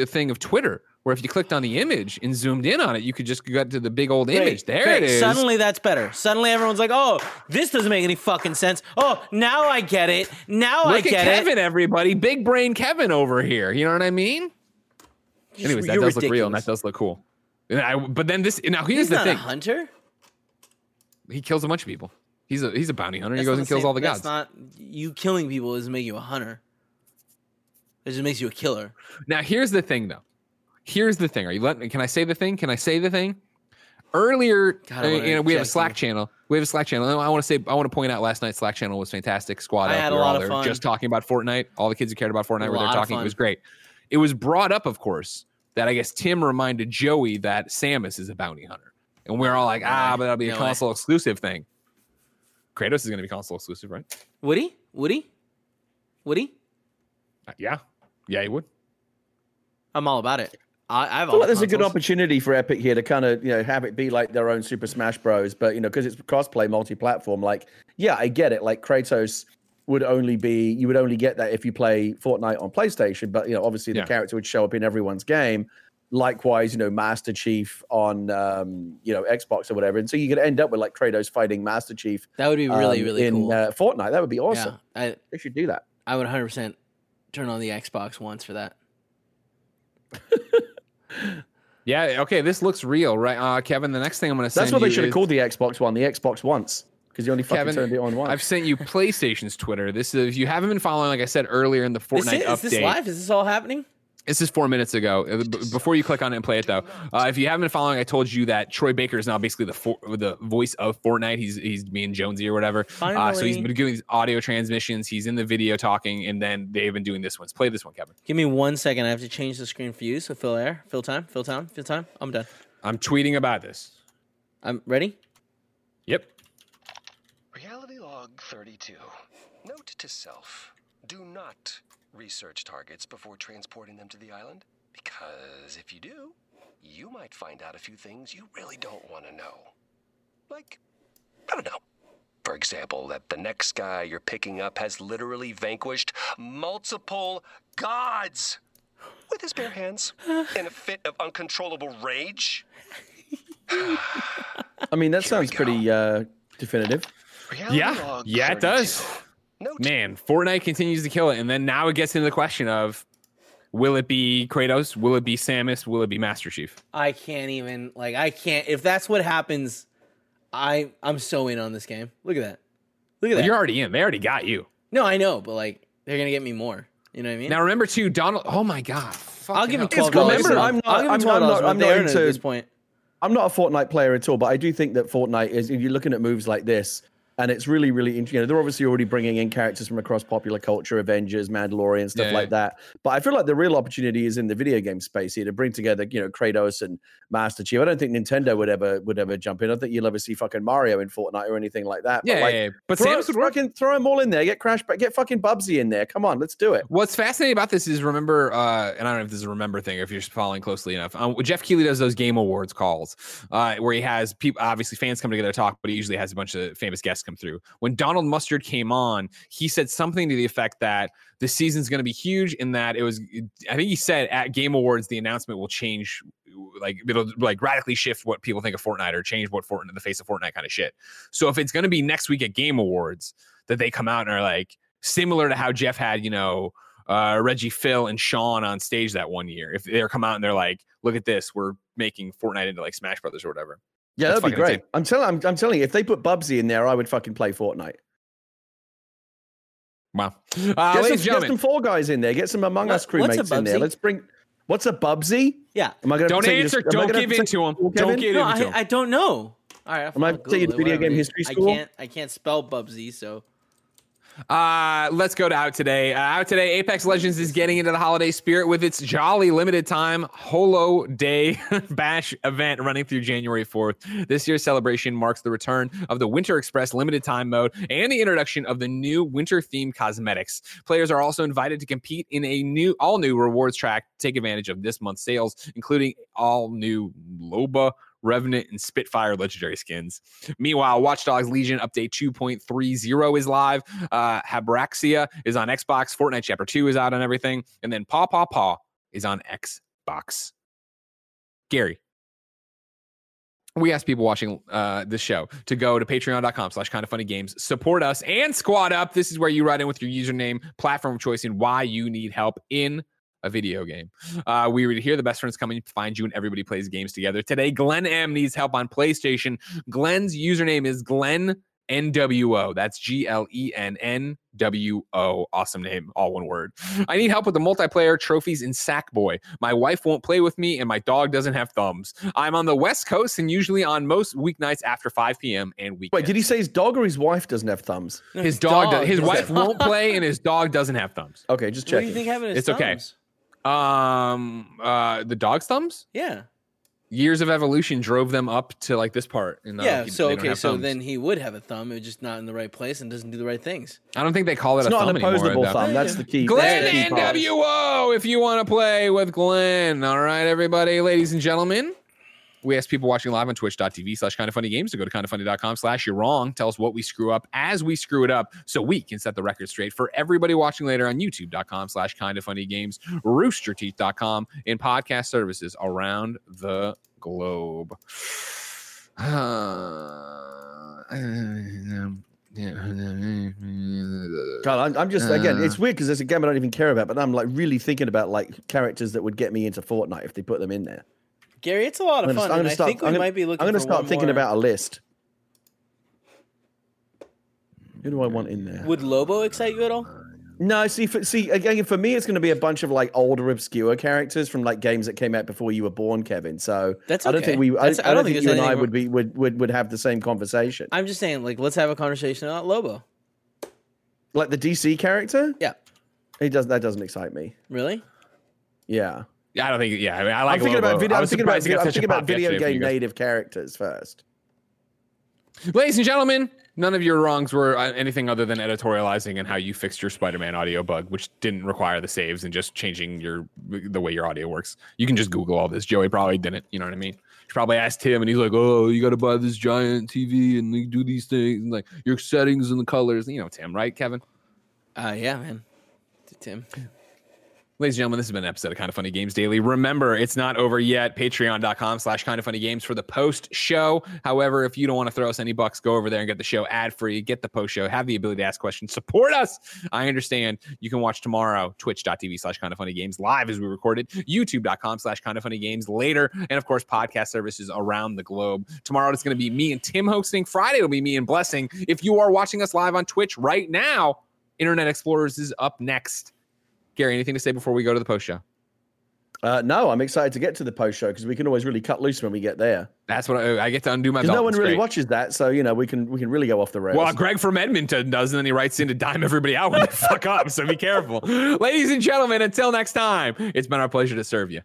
thing of Twitter. Where if you clicked on the image and zoomed in on it, you could just go to the big old image. There it is. Suddenly that's better. Suddenly everyone's like, oh, this doesn't make any fucking sense. Oh, now I get it. Look at Kevin, everybody. Big brain Kevin over here. You know what I mean? Anyways, that does ridiculous. Look real, and that does look cool. And here's the thing. He's not a hunter. He kills a bunch of people. He's a bounty hunter. He goes and kills all the gods. You killing people doesn't make you a hunter. It just makes you a killer. Now, here's the thing, though. Here's the thing. Are you letting me? Can I say the thing? earlier, God, you know, we have a Slack channel. We have a Slack channel. And I want to say, I want to point out last night's Slack channel was fantastic. Squad up. We were all there just talking about Fortnite. All the kids who cared about Fortnite were there talking. It was great. It was brought up, of course, that I guess Tim reminded Joey that Samus is a bounty hunter. And we're all like, ah, but that'll be a console exclusive thing. Kratos is going to be console exclusive, right? Would he? Would he? Would he? Yeah. Yeah, he would. I'm all about it. I feel like there's a good opportunity for Epic here to kind of, you know, have it be like their own Super Smash Bros. But, you know, because it's cross-play, multi-platform, like, yeah, I get it. Like, Kratos would only be, you would only get that if you play Fortnite on PlayStation. But, you know, obviously the character would show up in everyone's game. Likewise, you know, Master Chief on, you know, Xbox or whatever. And so you could end up with, like, Kratos fighting Master Chief. That would be really, really cool. In Fortnite. That would be awesome. Yeah, they should do that. I would 100% turn on the Xbox once for that. Yeah, okay, this looks real, right? Kevin, the next thing I'm going to send you... That's what they should have called the Xbox One, the Xbox Once, because you only fucking turned it on once. I've sent you PlayStation's Twitter. This is, if you haven't been following, like I said earlier in the Fortnite update... Is this live? Is this all happening? This is 4 minutes ago. Before you click on it and play it, though, if you haven't been following, I told you that Troy Baker is now basically the voice of Fortnite. He's being Jonesy or whatever. So he's been doing these audio transmissions. He's in the video talking, and then they've been doing this one. Let's play this one, Kevin. Give me 1 second. I have to change the screen for you. So fill time. I'm done. I'm tweeting about this. I'm ready. Yep. Reality log 32. Note to self: do not research targets before transporting them to the island, because if you do, you might find out a few things you really don't want to know. Like, I don't know, for example, that the next guy you're picking up has literally vanquished multiple gods with his bare hands in a fit of uncontrollable rage. I mean, that sounds pretty definitive. Yeah, it does. Man, Fortnite continues to kill it, and then now it gets into the question of, will it be Kratos? Will it be Samus? Will it be Master Chief? I can't even, like, I can't. If that's what happens, I'm so in on this game. Look at that. Look at that. You're already in. They already got you. No, I know, but, like, they're going to get me more. You know what I mean? Now, remember, too, Donald. Oh, my God. I'll give him $12. Remember, I'm not at this point. I'm not a Fortnite player at all, but I do think that Fortnite is, if you're looking at moves like this, and it's really, really interesting. You know, they're obviously already bringing in characters from across popular culture, Avengers, Mandalorian, stuff like that. But I feel like the real opportunity is in the video game space here to bring together, you know, Kratos and Master Chief. I don't think Nintendo would ever jump in. I don't think you'll ever see fucking Mario in Fortnite or anything like that. Yeah, but, like, but Samus would fucking throw them all in there. Get Crash, get fucking Bubsy in there. Come on, let's do it. What's fascinating about this is, remember, and I don't know if this is a remember thing or if you're following closely enough. Jeff Keighley does those Game Awards calls where he has people, obviously fans come together to talk, but he usually has a bunch of famous guests come through. When Donald Mustard came on, he said something to the effect that the season's going to be huge, in that it was, I think he said at Game Awards, the announcement will change, like it'll like radically shift what people think of Fortnite or change what Fortnite, the face of Fortnite kind of shit. So if it's going to be next week at Game Awards that they come out and are like, similar to how Jeff had, you know, Reggie, Phil, and Sean on stage that one year, if they come out and they're like, look at this, we're making Fortnite into like Smash Brothers or whatever. Yeah, that'd be great. I'm telling you, if they put Bubsy in there, I would fucking play Fortnite. Wow. Get some Fall Guys in there. Get some Among Us crewmates in there. Let's bring. What's a Bubsy? Yeah. Am I gonna don't answer. Don't give in to him. Don't give in to him. I don't know. All right. Am I taking video game history school? I can't spell Bubsy, so. Let's go to out today. Apex Legends is getting into the holiday spirit with its jolly limited time Holo Day Bash event running through January 4th. This year's celebration marks the return of the Winter Express limited time mode and the introduction of the new winter themed cosmetics. Players are also invited to compete in a all new rewards track to take advantage of this month's sales, including all new Loba, Revenant, and Spitfire legendary skins. Meanwhile, Watch Dogs Legion update 2.30 is live. Habraxia is on Xbox. Fortnite Chapter 2 is out on everything. And then Paw Paw Paw is on Xbox. Gary, we asked people watching this show to go to patreon.com/kindoffunnygames, support us, and squad up. This is where you write in with your username, platform of choice, and why you need help in a video game. We would hear the best friends coming to find you, and everybody plays games together. Today, Glenn M needs help on PlayStation. Glenn's username is Glenn NWO. That's GLENNWO. Awesome name. All one word. I need help with the multiplayer trophies in Sackboy. My wife won't play with me and my dog doesn't have thumbs. I'm on the West Coast and usually on most weeknights after 5 p.m. and weekends. Wait, did he say his dog or his wife doesn't have thumbs? His dog. His wife won't play and his dog doesn't have thumbs. Okay, just check. What do you think having his thumbs? It's okay. The dog's thumbs? Yeah. Years of evolution drove them up to like this part. And, yeah, so okay, so then he would have a thumb. It was just not in the right place and doesn't do the right things. I don't think they call it a thumb anymore. It's not an opposable thumb. That's the key. Glenn NWO, if you want to play with Glenn. All right, everybody, ladies and gentlemen. We ask people watching live on twitch.tv/kindoffunnygames to go to kindoffunny.com/you'rewrong. Tell us what we screw up as we screw it up so we can set the record straight for everybody watching later on youtube.com/kindoffunnygames, roosterteeth.com, and podcast services around the globe. God, I'm just, again, it's weird because there's a game I don't even care about, but I'm like really thinking about like characters that would get me into Fortnite if they put them in there. Gary, it's a lot of fun. I think we might be looking. I'm going to start thinking about a list. Who do I want in there? Would Lobo excite you at all? No, see, again, for me, it's going to be a bunch of like older, obscure characters from like games that came out before you were born, Kevin. So that's okay. I don't think you and I would have the same conversation. I'm just saying, like, let's have a conversation about Lobo, like the DC character. Yeah, he does. That doesn't excite me. Really? Yeah. I don't think. Yeah, I mean, I like. I'm thinking about video game native characters first. Ladies and gentlemen, none of your wrongs were anything other than editorializing and how you fixed your Spider-Man audio bug, which didn't require the saves and just changing the way your audio works. You can just Google all this. Joey probably didn't. You know what I mean? You probably asked him, and he's like, "Oh, you got to buy this giant TV and you do these things, and like your settings and the colors." You know, Tim, right, Kevin? Yeah, man, Tim. Ladies and gentlemen, this has been an episode of Kind of Funny Games Daily. Remember, it's not over yet. Patreon.com/kindoffunnygames for the post show. However, if you don't want to throw us any bucks, go over there and get the show ad free. Get the post show. Have the ability to ask questions. Support us. I understand. You can watch tomorrow. Twitch.tv/kindoffunnygames live as we recorded. YouTube.com/kindoffunnygames later. And of course, podcast services around the globe. Tomorrow it's going to be me and Tim hosting. Friday it'll be me and Blessing. If you are watching us live on Twitch right now, Internet Explorers is up next. Gary, anything to say before we go to the post show? No, I'm excited to get to the post show because we can always really cut loose when we get there. That's what I get to undo my. No one really watches that, so you know we can really go off the rails. Well, Greg from Edmonton does, and then he writes in to dime everybody out when they fuck up. So be careful, ladies and gentlemen. Until next time, it's been our pleasure to serve you.